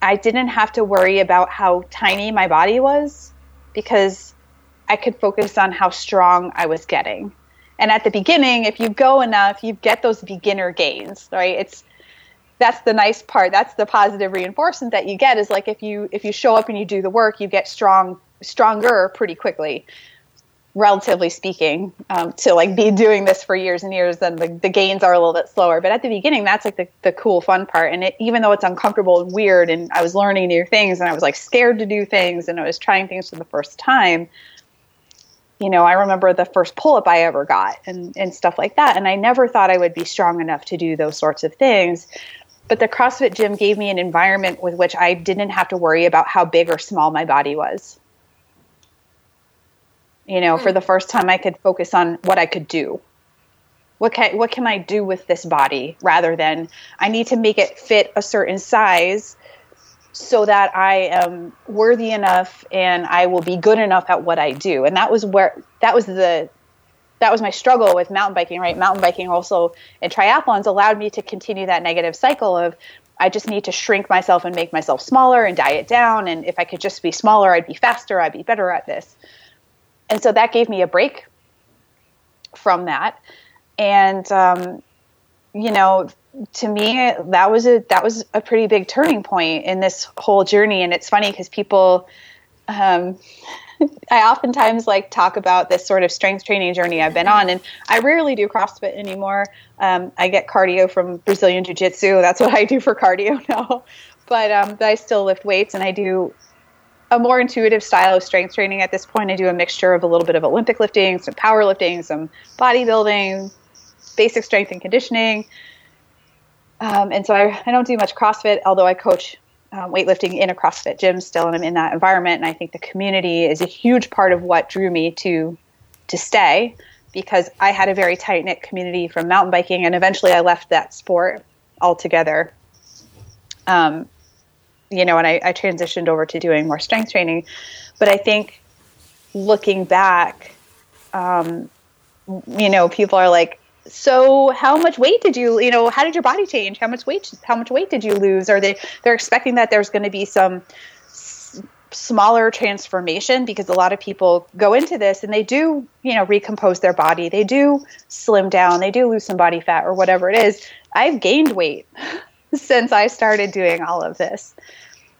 I didn't have to worry about how tiny my body was because I could focus on how strong I was getting. And at the beginning, if you go enough, you get those beginner gains, right? It's, that's the nice part. That's the positive reinforcement that you get is like, if you, if you show up and you do the work, you get strong, stronger pretty quickly, relatively speaking, um, to like be doing this for years and years, then the, the gains are a little bit slower. But at the beginning, that's like the, the cool, fun part. And it, even though it's uncomfortable and weird and I was learning new things and I was like scared to do things and I was trying things for the first time, you know, I remember the first pull-up I ever got and, and stuff like that. And I never thought I would be strong enough to do those sorts of things. But the CrossFit gym gave me an environment with which I didn't have to worry about how big or small my body was. You know, for the first time I could focus on what I could do. What can, what can I do with this body rather than I need to make it fit a certain size so that I am worthy enough and I will be good enough at what I do. And that was where, that was the, that was my struggle with mountain biking, right? Mountain biking also and triathlons allowed me to continue that negative cycle of I just need to shrink myself and make myself smaller and diet down. And if I could just be smaller, I'd be faster. I'd be better at this. And so that gave me a break from that. And, um, you know, to me, that was a, that was a pretty big turning point in this whole journey. And it's funny because people, um, I oftentimes like talk about this sort of strength training journey I've been on, and I rarely do CrossFit anymore. Um, I get cardio from Brazilian Jiu-Jitsu. That's what I do for cardio now, but, um, but I still lift weights and I do a more intuitive style of strength training at this point. I do a mixture of a little bit of Olympic lifting, some powerlifting, some bodybuilding, basic strength and conditioning. Um, and so I, I don't do much CrossFit, although I coach Um, weightlifting in a CrossFit gym still, and I'm in that environment. And I think the community is a huge part of what drew me to to stay, because I had a very tight-knit community from mountain biking, and eventually I left that sport altogether. Um, you know, and I, I transitioned over to doing more strength training. But I think looking back, um, you know, people are like, so how much weight did you, you know, how did your body change? How much weight, how much weight did you lose? Are they, they're expecting that there's going to be some s- smaller transformation, because a lot of people go into this and they do, you know, recompose their body. They do slim down. They do lose some body fat or whatever it is. I've gained weight since I started doing all of this.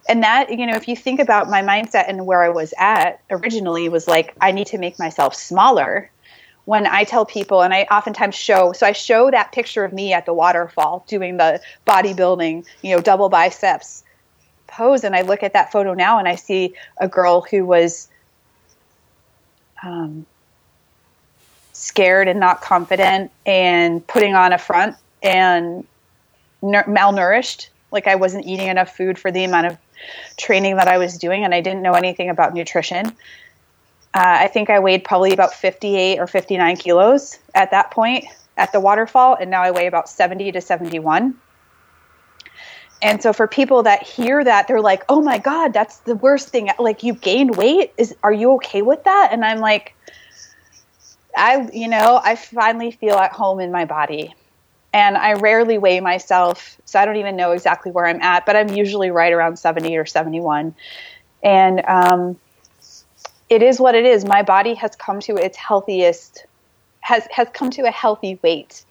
And that, you know, if you think about my mindset and where I was at originally, was like, I need to make myself smaller. When I tell people, and I oftentimes show, so I show that picture of me at the waterfall doing the bodybuilding, you know, double biceps pose. And I look at that photo now and I see a girl who was um, scared and not confident and putting on a front and n- malnourished. Like, I wasn't eating enough food for the amount of training that I was doing, and I didn't know anything about nutrition. Uh, I think I weighed probably about fifty-eight or fifty-nine kilos at that point at the waterfall, and now I weigh about seventy to seventy-one. And so for people that hear that, they're like, oh my God, that's the worst thing. Like, you gained weight? Is, are you okay with that? And I'm like, I, you know, I finally feel at home in my body. And I rarely weigh myself, so I don't even know exactly where I'm at, but I'm usually right around seventy or seventy-one. And um it is what it is. My body has come to its healthiest, has, has come to a healthy weight.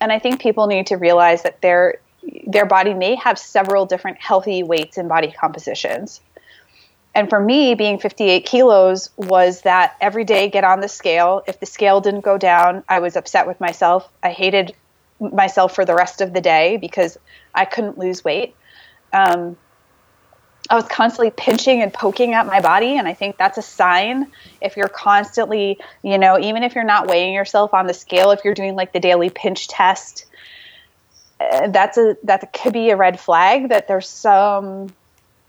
And I think people need to realize that their their body may have several different healthy weights and body compositions. And for me, being fifty-eight kilos was that every day get on the scale. If the scale didn't go down, I was upset with myself. I hated myself for the rest of the day because I couldn't lose weight. Um, I was constantly pinching and poking at my body, and I think that's a sign. If you're constantly, you know, even if you're not weighing yourself on the scale, if you're doing like the daily pinch test, uh, that's a that could be a red flag that there's some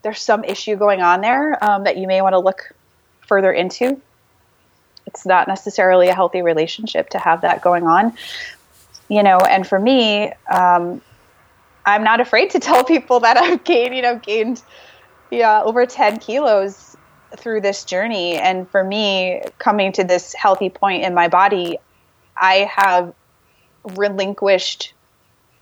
there's some issue going on there um, that you may want to look further into. It's not necessarily a healthy relationship to have that going on, you know. And for me, um, I'm not afraid to tell people that I've gained, you know, gained. Yeah, over ten kilos through this journey. And for me, coming to this healthy point in my body, I have relinquished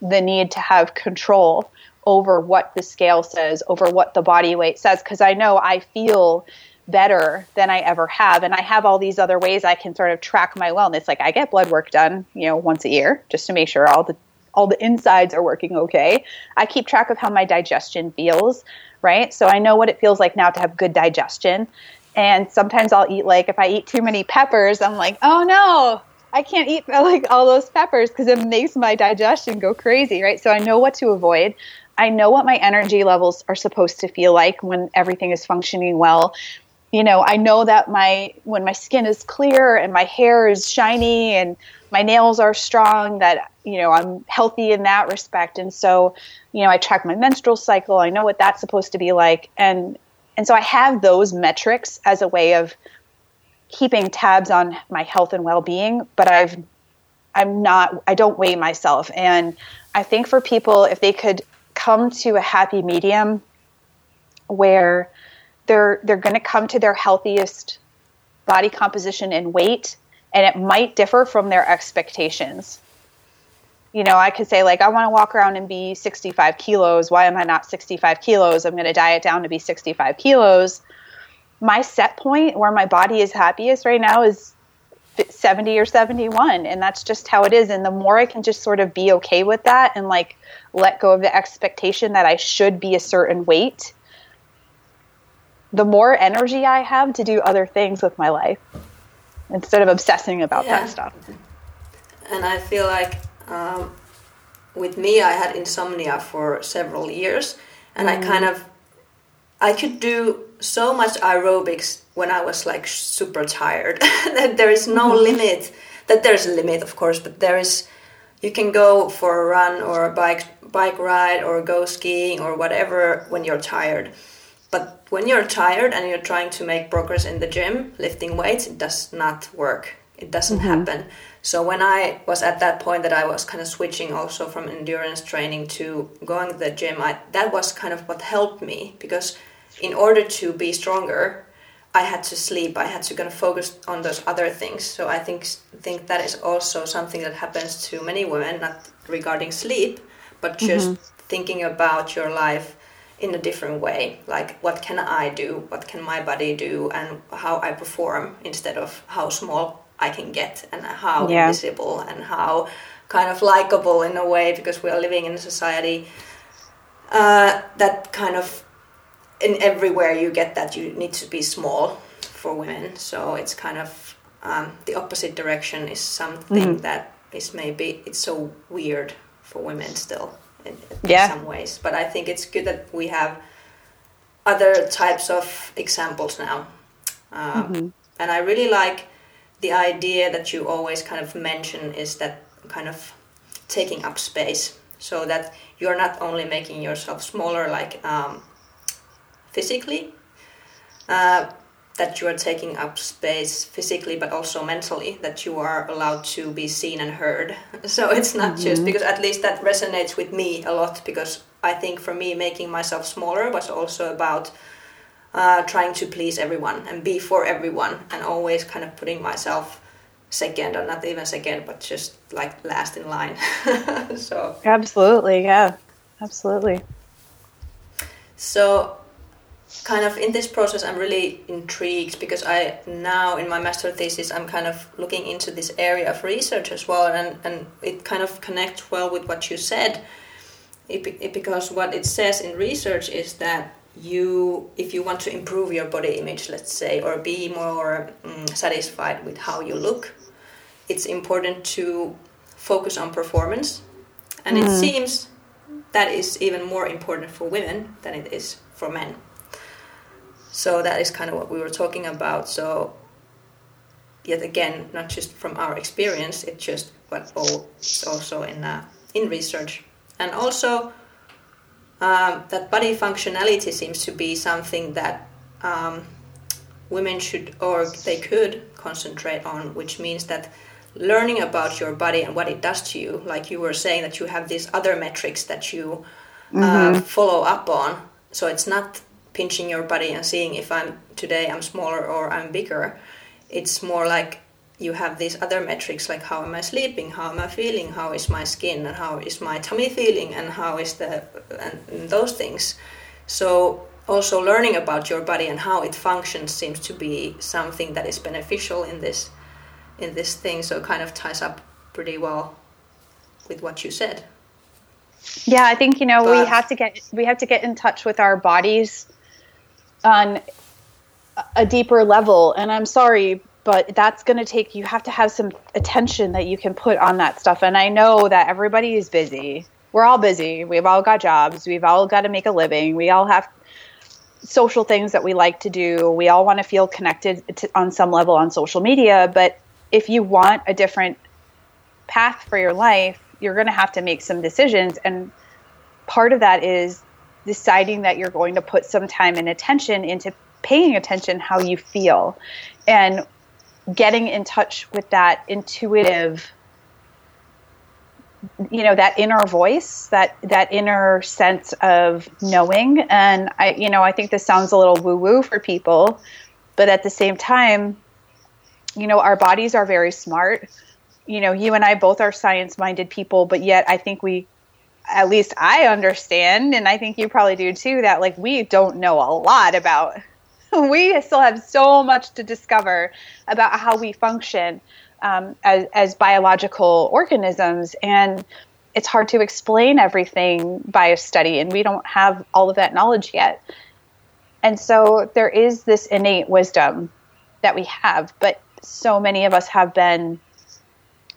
the need to have control over what the scale says, over what the body weight says, because I know I feel better than I ever have. And I have all these other ways I can sort of track my wellness. Like, I get blood work done, you know, once a year just to make sure all the all the insides are working okay. I keep track of how my digestion feels, right? So I know what it feels like now to have good digestion. And sometimes I'll eat, like, if I eat too many peppers, I'm like, oh no, I can't eat like all those peppers because it makes my digestion go crazy, right? So I know what to avoid. I know what my energy levels are supposed to feel like when everything is functioning well. You know, I know that my when my skin is clear and my hair is shiny and my nails are strong, that, you know, I'm healthy in that respect. And so, you know, I track my menstrual cycle. I know what that's supposed to be like. And and so I have those metrics as a way of keeping tabs on my health and well-being, but I've I'm not I don't weigh myself. And I think for people, if they could come to a happy medium where they're they're going to come to their healthiest body composition and weight, and it might differ from their expectations. You know, I could say, like, I want to walk around and be sixty-five kilos. Why am I not sixty-five kilos? I'm going to diet down to be sixty-five kilos. My set point where my body is happiest right now is seventy or seventy-one, and that's just how it is. And the more I can just sort of be okay with that and, like, let go of the expectation that I should be a certain weight, the more energy I have to do other things with my life instead of obsessing about yeah. that stuff. And I feel like um, with me, I had insomnia for several years, and mm. I kind of, I could do so much aerobics when I was like super tired that there is no mm-hmm. limit, that there's a limit, of course, but there is, you can go for a run or a bike, bike ride or go skiing or whatever when you're tired. But when you're tired and you're trying to make progress in the gym, lifting weights, it does not work. It doesn't mm-hmm. happen. So when I was at that point that I was kind of switching also from endurance training to going to the gym, I, that was kind of what helped me. Because in order to be stronger, I had to sleep. I had to kind of focus on those other things. So I think think that is also something that happens to many women, not regarding sleep, but just mm-hmm. thinking about your life in a different way. Like, what can I do? What can my body do? And how I perform, instead of how small I can get and how yeah. visible and how kind of likable in a way, because we are living in a society uh, that kind of, in everywhere you get that you need to be small for women. So it's kind of um, the opposite direction is something mm. that is maybe it's so weird for women still in, yeah. in some ways. But I think it's good that we have other types of examples now. Uh, mm-hmm. And I really like the idea that you always kind of mention is that kind of taking up space, so that you're not only making yourself smaller, like um, physically, uh, that you are taking up space physically, but also mentally, that you are allowed to be seen and heard. So it's not mm-hmm. just, because at least that resonates with me a lot, because I think for me, making myself smaller was also about uh, trying to please everyone and be for everyone, and always kind of putting myself second, or not even second, but just like last in line. So absolutely, yeah, absolutely. So kind of in this process, I'm really intrigued, because I now in my master thesis, I'm kind of looking into this area of research as well, and, and it kind of connects well with what you said, it, it, because what it says in research is that you, if you want to improve your body image, let's say, or be more um, satisfied with how you look, it's important to focus on performance. And mm. it seems that is even more important for women than it is for men. So that is kind of what we were talking about. So yet again, not just from our experience, it's just what also in uh, in research. And also uh, that body functionality seems to be something that um, women should, or they could concentrate on, which means that learning about your body and what it does to you, like you were saying that you have these other metrics that you uh, mm-hmm. follow up on. So it's not pinching your body and seeing if I'm today I'm smaller or I'm bigger. It's more like you have these other metrics, like how am I sleeping, how am I feeling, how is my skin, and how is my tummy feeling, and how is the and, and those things. So also learning about your body and how it functions seems to be something that is beneficial in this in this thing. So it kind of ties up pretty well with what you said. Yeah, I think you know but, we have to get we have to get in touch with our bodies on a deeper level. And I'm sorry, but that's going to take, you have to have some attention that you can put on that stuff. And I know that everybody is busy. We're all busy. We've all got jobs. We've all got to make a living. We all have social things that we like to do. We all want to feel connected to, on some level on social media. But if you want a different path for your life, you're going to have to make some decisions. And part of that is deciding that you're going to put some time and attention into paying attention how you feel, and getting in touch with that intuitive, you know, that inner voice, that, that inner sense of knowing. And I, you know, I think this sounds a little woo woo for people, but at the same time, you know, our bodies are very smart. You know, you and I both are science minded people, but yet I think we, at least I understand, and I think you probably do too, that like we don't know a lot about, we still have so much to discover about how we function um, as, as biological organisms. And it's hard to explain everything by a study, and we don't have all of that knowledge yet. And so there is this innate wisdom that we have, but so many of us have been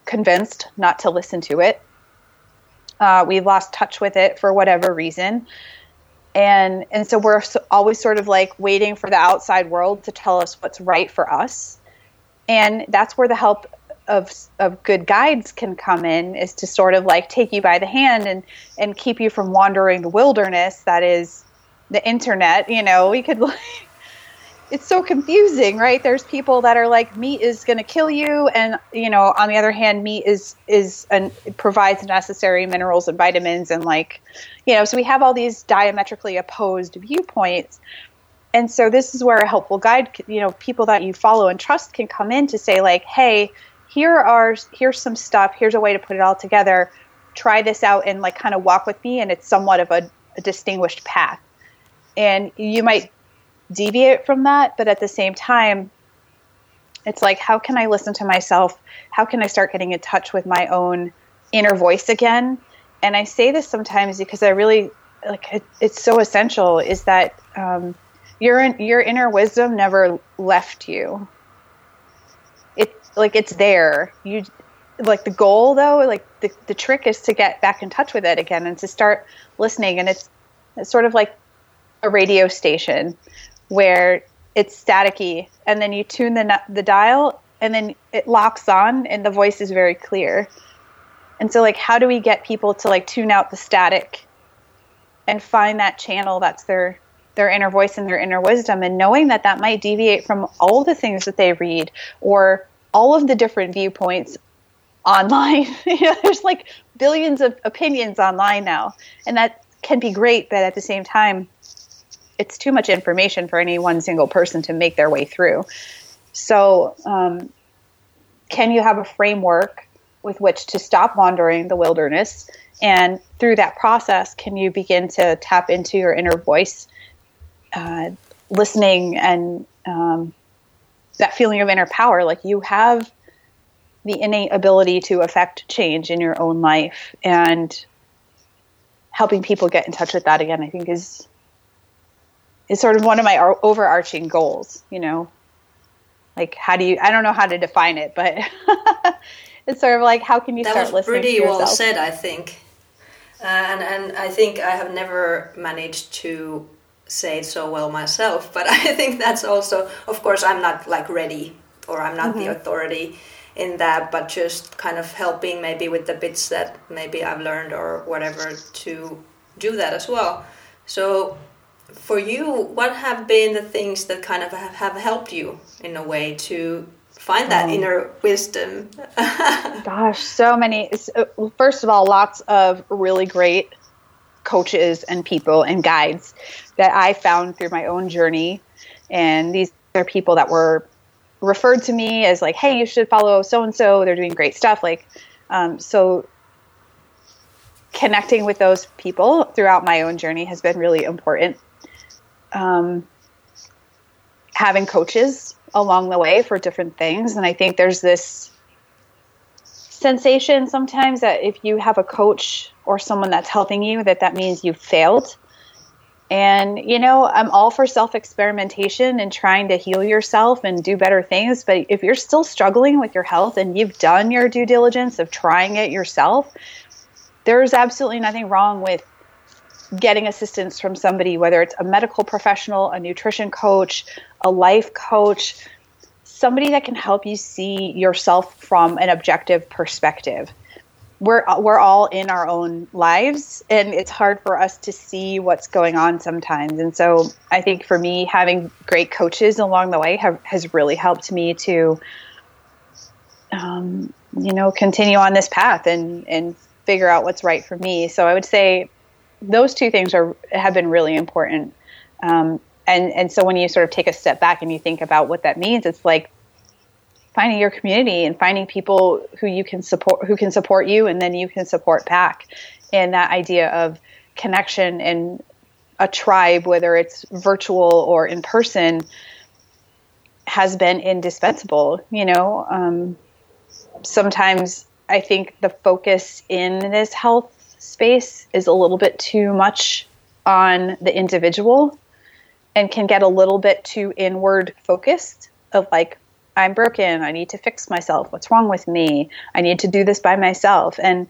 convinced not to listen to it. Uh, we've lost touch with it for whatever reason. And and so we're always sort of like waiting for the outside world to tell us what's right for us. And that's where the help of of good guides can come in, is to sort of like take you by the hand and, and keep you from wandering the wilderness that is the internet. You know, we could like, it's so confusing, right? There's people that are like, meat is going to kill you. And, you know, on the other hand, meat is, is an, it provides necessary minerals and vitamins. And like, you know, so we have all these diametrically opposed viewpoints. And so this is where a helpful guide, you know, people that you follow and trust can come in to say like, hey, here are, here's some stuff. Here's a way to put it all together. Try this out and like kind of walk with me. And it's somewhat of a, a distinguished path. And you might deviate from that, but at the same time, it's like, how can I listen to myself? How can I start getting in touch with my own inner voice again? And I say this sometimes because I really, like, it, it's so essential is that um, your your inner wisdom never left you. It like it's there. You like the goal though. Like the the trick is to get back in touch with it again and to start listening. And it's it's sort of like a radio station where it's staticky, and then you tune the the dial, and then it locks on, and the voice is very clear. And so, like, how do we get people to like tune out the static and find that channel that's their their inner voice and their inner wisdom, and knowing that that might deviate from all the things that they read or all of the different viewpoints online. You know, there's like billions of opinions online now, and that can be great, but at the same time, it's too much information for any one single person to make their way through. So um, can you have a framework with which to stop wandering the wilderness? And through that process, can you begin to tap into your inner voice, uh, listening and um, that feeling of inner power? Like you have the innate ability to affect change in your own life, and helping people get in touch with that again, I think is... it's sort of one of my overarching goals, you know, like how do you, I don't know how to define it, but it's sort of like, how can you that start listening to yourself? That was pretty well said, I think. Uh, and, and I think I have never managed to say it so well myself, but I think that's also, of course, I'm not like ready or I'm not mm-hmm. the authority in that, but just kind of helping maybe with the bits that maybe I've learned or whatever to do that as well. So for you, what have been the things that kind of have helped you in a way to find that oh. inner wisdom? Gosh, so many. First of all, lots of really great coaches and people and guides that I found through my own journey. And these are people that were referred to me as like, hey, you should follow so-and-so. They're doing great stuff. Like, um, so connecting with those people throughout my own journey has been really important. Um, having coaches along the way for different things. And I think there's this sensation sometimes that if you have a coach or someone that's helping you, that that means you've failed. And, you know, I'm all for self-experimentation and trying to heal yourself and do better things. But if you're still struggling with your health and you've done your due diligence of trying it yourself, there's absolutely nothing wrong with getting assistance from somebody, whether it's a medical professional, a nutrition coach, a life coach, somebody that can help you see yourself from an objective perspective. We're we're all in our own lives, and it's hard for us to see what's going on sometimes. And so I think for me, having great coaches along the way have, has really helped me to, um, you know, continue on this path and, and figure out what's right for me. So I would say those two things are have been really important. Um, and, and so when you sort of take a step back and you think about what that means, it's like finding your community and finding people who you can support, who can support you, and then you can support back. And that idea of connection and a tribe, whether it's virtual or in person, has been indispensable. You know, um, sometimes I think the focus in this health space is a little bit too much on the individual and can get a little bit too inward focused of like, I'm broken. I need to fix myself. What's wrong with me? I need to do this by myself. And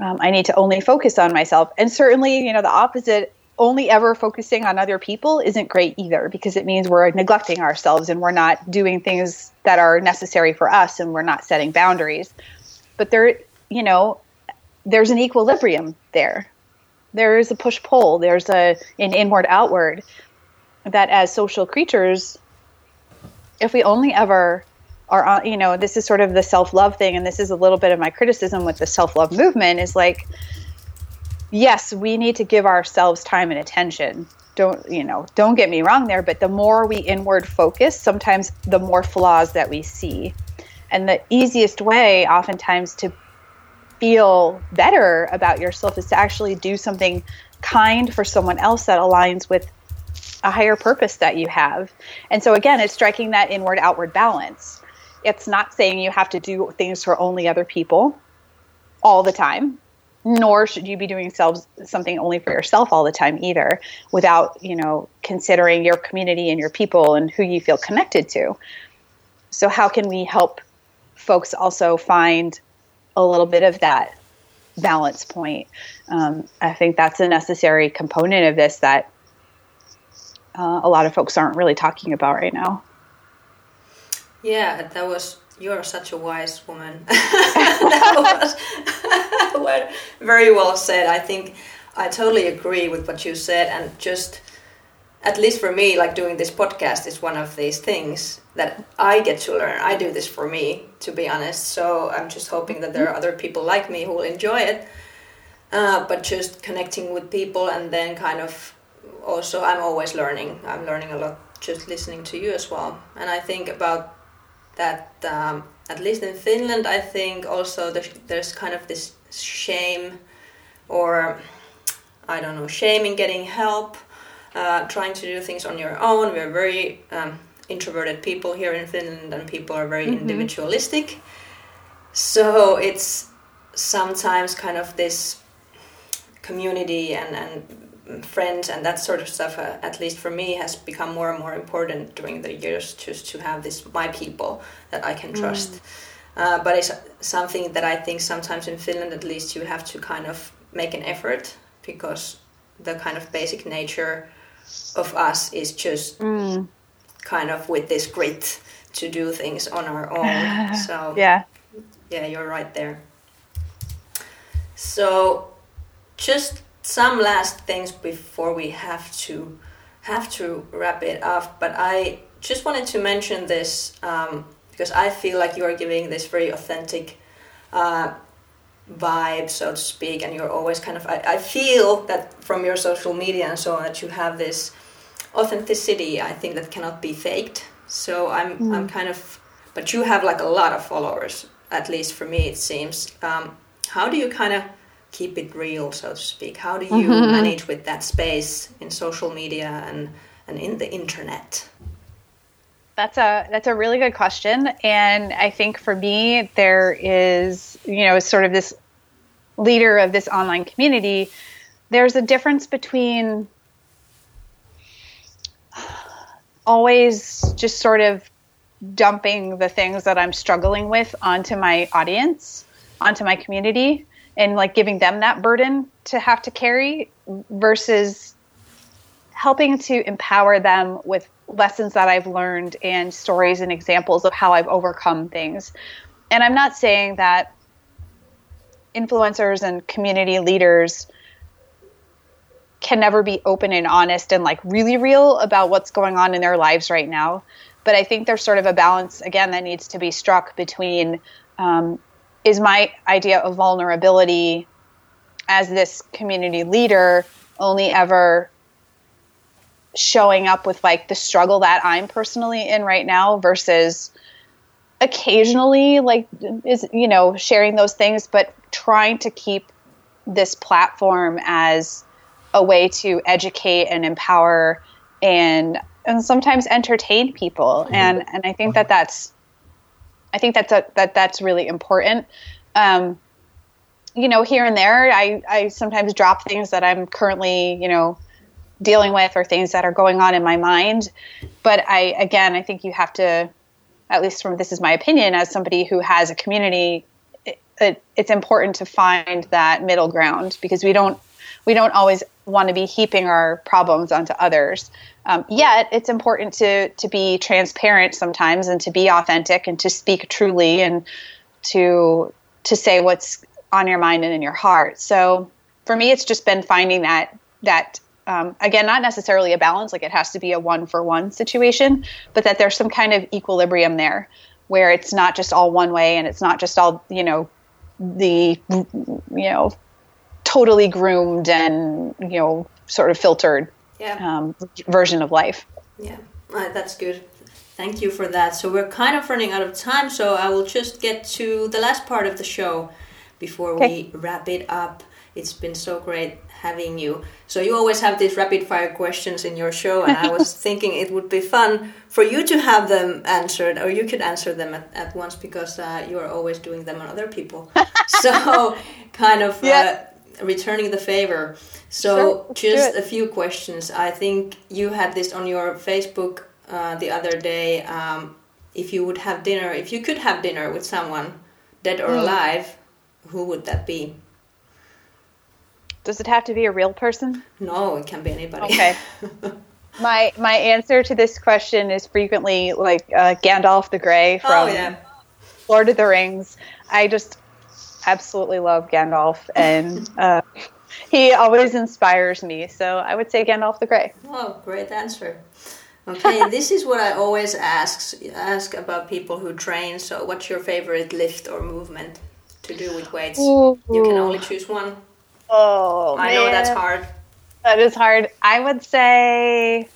um, I need to only focus on myself. And certainly, you know, the opposite, only ever focusing on other people, isn't great either, because it means we're neglecting ourselves and we're not doing things that are necessary for us, and we're not setting boundaries. But there, you know, there's an equilibrium there. There is a push-pull. There's a an inward-outward that as social creatures, if we only ever are, you know, this is sort of the self-love thing, and this is a little bit of my criticism with the self-love movement is like, yes, we need to give ourselves time and attention, Don't, you know, don't get me wrong there, but the more we inward focus, sometimes the more flaws that we see. And the easiest way oftentimes to feel better about yourself is to actually do something kind for someone else that aligns with a higher purpose that you have. And so again, it's striking that inward outward balance. It's not saying you have to do things for only other people all the time, nor should you be doing self, something only for yourself all the time either, without, you know, considering your community and your people and who you feel connected to. So how can we help folks also find a little bit of that balance point? Um, I think that's a necessary component of this that uh, a lot of folks aren't really talking about right now. Yeah, that was, you're such a wise woman. That was very well said. I think I totally agree with what you said, and just, at least for me, like doing this podcast is one of these things that I get to learn. I do this for me, to be honest. So I'm just hoping that there are other people like me who will enjoy it. Uh, but just connecting with people, and then kind of also I'm always learning. I'm learning a lot just listening to you as well. And I think about that, um, at least in Finland, I think also there's, there's kind of this shame, or I don't know, shame in getting help. Uh, trying to do things on your own. We're very um, introverted people here in Finland, and people are very mm-hmm. individualistic. So it's sometimes kind of this community and, and friends and that sort of stuff, uh, at least for me, has become more and more important during the years, just to have this my people that I can trust. Mm. Uh, but it's something that I think sometimes in Finland, at least, you have to kind of make an effort, because the kind of basic nature of us is just mm. kind of with this grit to do things on our own. So yeah, yeah, you're right there. So just some last things before we have to have to wrap it up. But I just wanted to mention this um, because I feel like you are giving this very authentic uh, vibe, so to speak, and you're always kind of, I, I feel that from your social media and so on, that you have this authenticity, I think, that cannot be faked. So I'm mm. I'm kind of, but you have like a lot of followers, at least for me it seems. Um, how do you kind of keep it real, so to speak? How do you mm-hmm. manage with that space in social media and, and in the internet? That's a that's a really good question. And I think for me, there is, you know, sort of this leader of this online community, there's a difference between always just sort of dumping the things that I'm struggling with onto my audience, onto my community, and like giving them that burden to have to carry, versus helping to empower them with lessons that I've learned and stories and examples of how I've overcome things. And I'm not saying that influencers and community leaders can never be open and honest and like really real about what's going on in their lives right now. But I think there's sort of a balance, again, that needs to be struck between um, is my idea of vulnerability as this community leader only ever showing up with like the struggle that I'm personally in right now, versus occasionally like is, you know, sharing those things, but trying to keep this platform as a way to educate and empower and, and sometimes entertain people. And, and I think that that's, I think that's, a, that that's really important. Um, you know, here and there, I, I sometimes drop things that I'm currently, you know, dealing with, or things that are going on in my mind. But I, again, I think you have to, at least from, this is my opinion, as somebody who has a community, it, it, it's important to find that middle ground, because we don't, we don't always want to be heaping our problems onto others. Um, yet it's important to, to be transparent sometimes, and to be authentic, and to speak truly, and to, to say what's on your mind and in your heart. So for me, it's just been finding that, that, Um, again, not necessarily a balance, like it has to be a one-for-one situation, but that there's some kind of equilibrium there, where it's not just all one way, and it's not just all, you know, the, you know, totally groomed and, you know, sort of filtered yeah. um, version of life. Yeah, uh, that's good. Thank you for that. So we're kind of running out of time, so I will just get to the last part of the show before okay. we wrap it up. It's been so great having you. So you always have these rapid fire questions in your show, and I was thinking it would be fun for you to have them answered, or you could answer them at, at once, because uh, you are always doing them on other people. So kind of yeah. uh, returning the favor. So sure, just a few questions. I think you had this on your Facebook uh, the other day. Um, if you would have dinner, if you could have dinner with someone, dead or mm. alive, who would that be? Does it have to be a real person? No, it can be anybody. Okay. my my answer to this question is frequently like uh, Gandalf the Grey from oh, yeah. Lord of the Rings. I just absolutely love Gandalf, and uh, he always inspires me. So I would say Gandalf the Grey. Oh, great answer. Okay, this is what I always ask ask about people who train. So what's your favorite lift or movement to do with weights? Ooh. You can only choose one. Oh, I know man. that's hard. That is hard. I would say,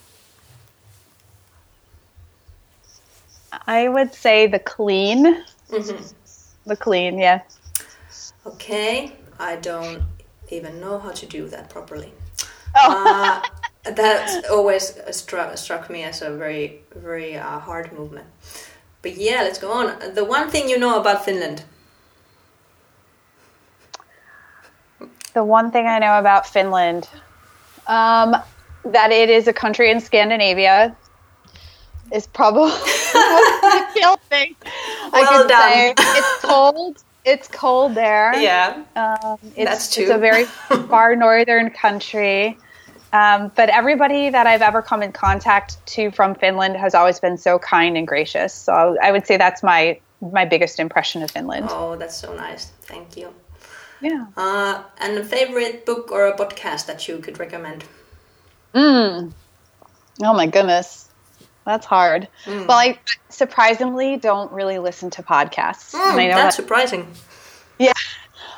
I would say the clean. Mm-hmm. The clean, yeah. Okay, I don't even know how to do that properly. Oh. uh, that always struck struck me as a very very uh, hard movement. But yeah, let's go on. The one thing you know about Finland. The one thing I know about Finland, um, that it is a country in Scandinavia, is probably the real thing. Well I could done. say it's cold. It's cold there. Yeah, um, it's, that's true. It's a very far northern country, um, but everybody that I've ever come in contact to from Finland has always been so kind and gracious. So I would say that's my my biggest impression of Finland. Oh, that's so nice. Thank you. Yeah. Uh, and a favorite book or a podcast that you could recommend? Mm. Oh my goodness. That's hard. Mm. Well, I surprisingly don't really listen to podcasts. Mm, and I know that's that, surprising. Yeah.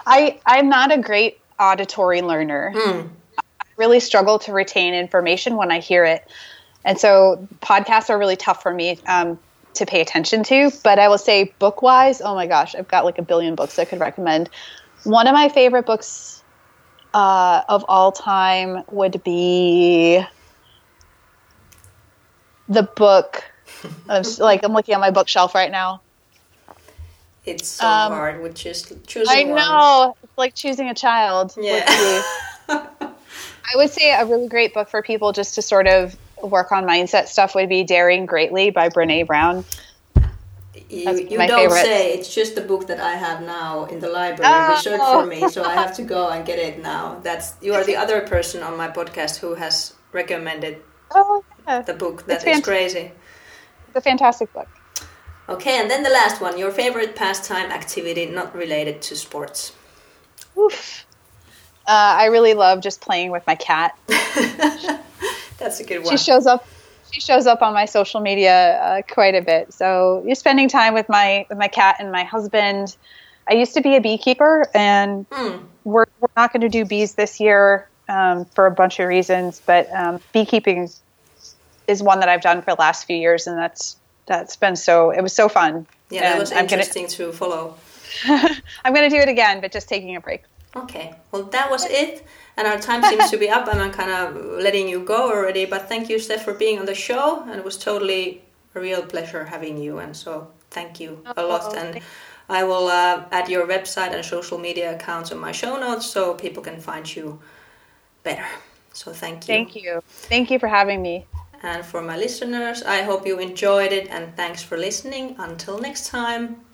I, I'm not a great auditory learner. Mm. I really struggle to retain information when I hear it. And so podcasts are really tough for me um, to pay attention to. But I will say book-wise, oh my gosh, I've got like a billion books I could recommend. One of my favorite books uh, of all time would be the book. Of, like I'm looking at my bookshelf right now. It's so um, hard with just choosing. I know, one. It's like choosing a child. Yeah. I would say a really great book for people just to sort of work on mindset stuff would be Daring Greatly by Brené Brown. You, you don't favorite. say. It's just the book that I have now in the library oh. reserved for me, so I have to go and get it now. That's you are the other person on my podcast who has recommended oh, yeah. the book. That it's is fant- crazy. It's a fantastic book. Okay, and then the last one. Your favorite pastime activity not related to sports? Oof. Uh, I really love just playing with my cat. That's a good one. She shows up. She shows up on my social media uh, quite a bit. So you're spending time with my with my cat and my husband. I used to be a beekeeper, and mm. we're we're not going to do bees this year um, for a bunch of reasons. But um, beekeeping is one that I've done for the last few years, and that's that's been so. It was so fun. Yeah, and that was interesting I'm gonna, to follow. I'm going to do it again, but just taking a break. Okay, well that was it, and our time seems to be up, and I'm kind of letting you go already, but thank you, Steph, for being on the show, and it was totally a real pleasure having you, and so thank you a lot, and I will uh, add your website and social media accounts in my show notes so people can find you better, so thank you. Thank you. Thank you for having me. And for my listeners, I hope you enjoyed it, and thanks for listening. Until next time.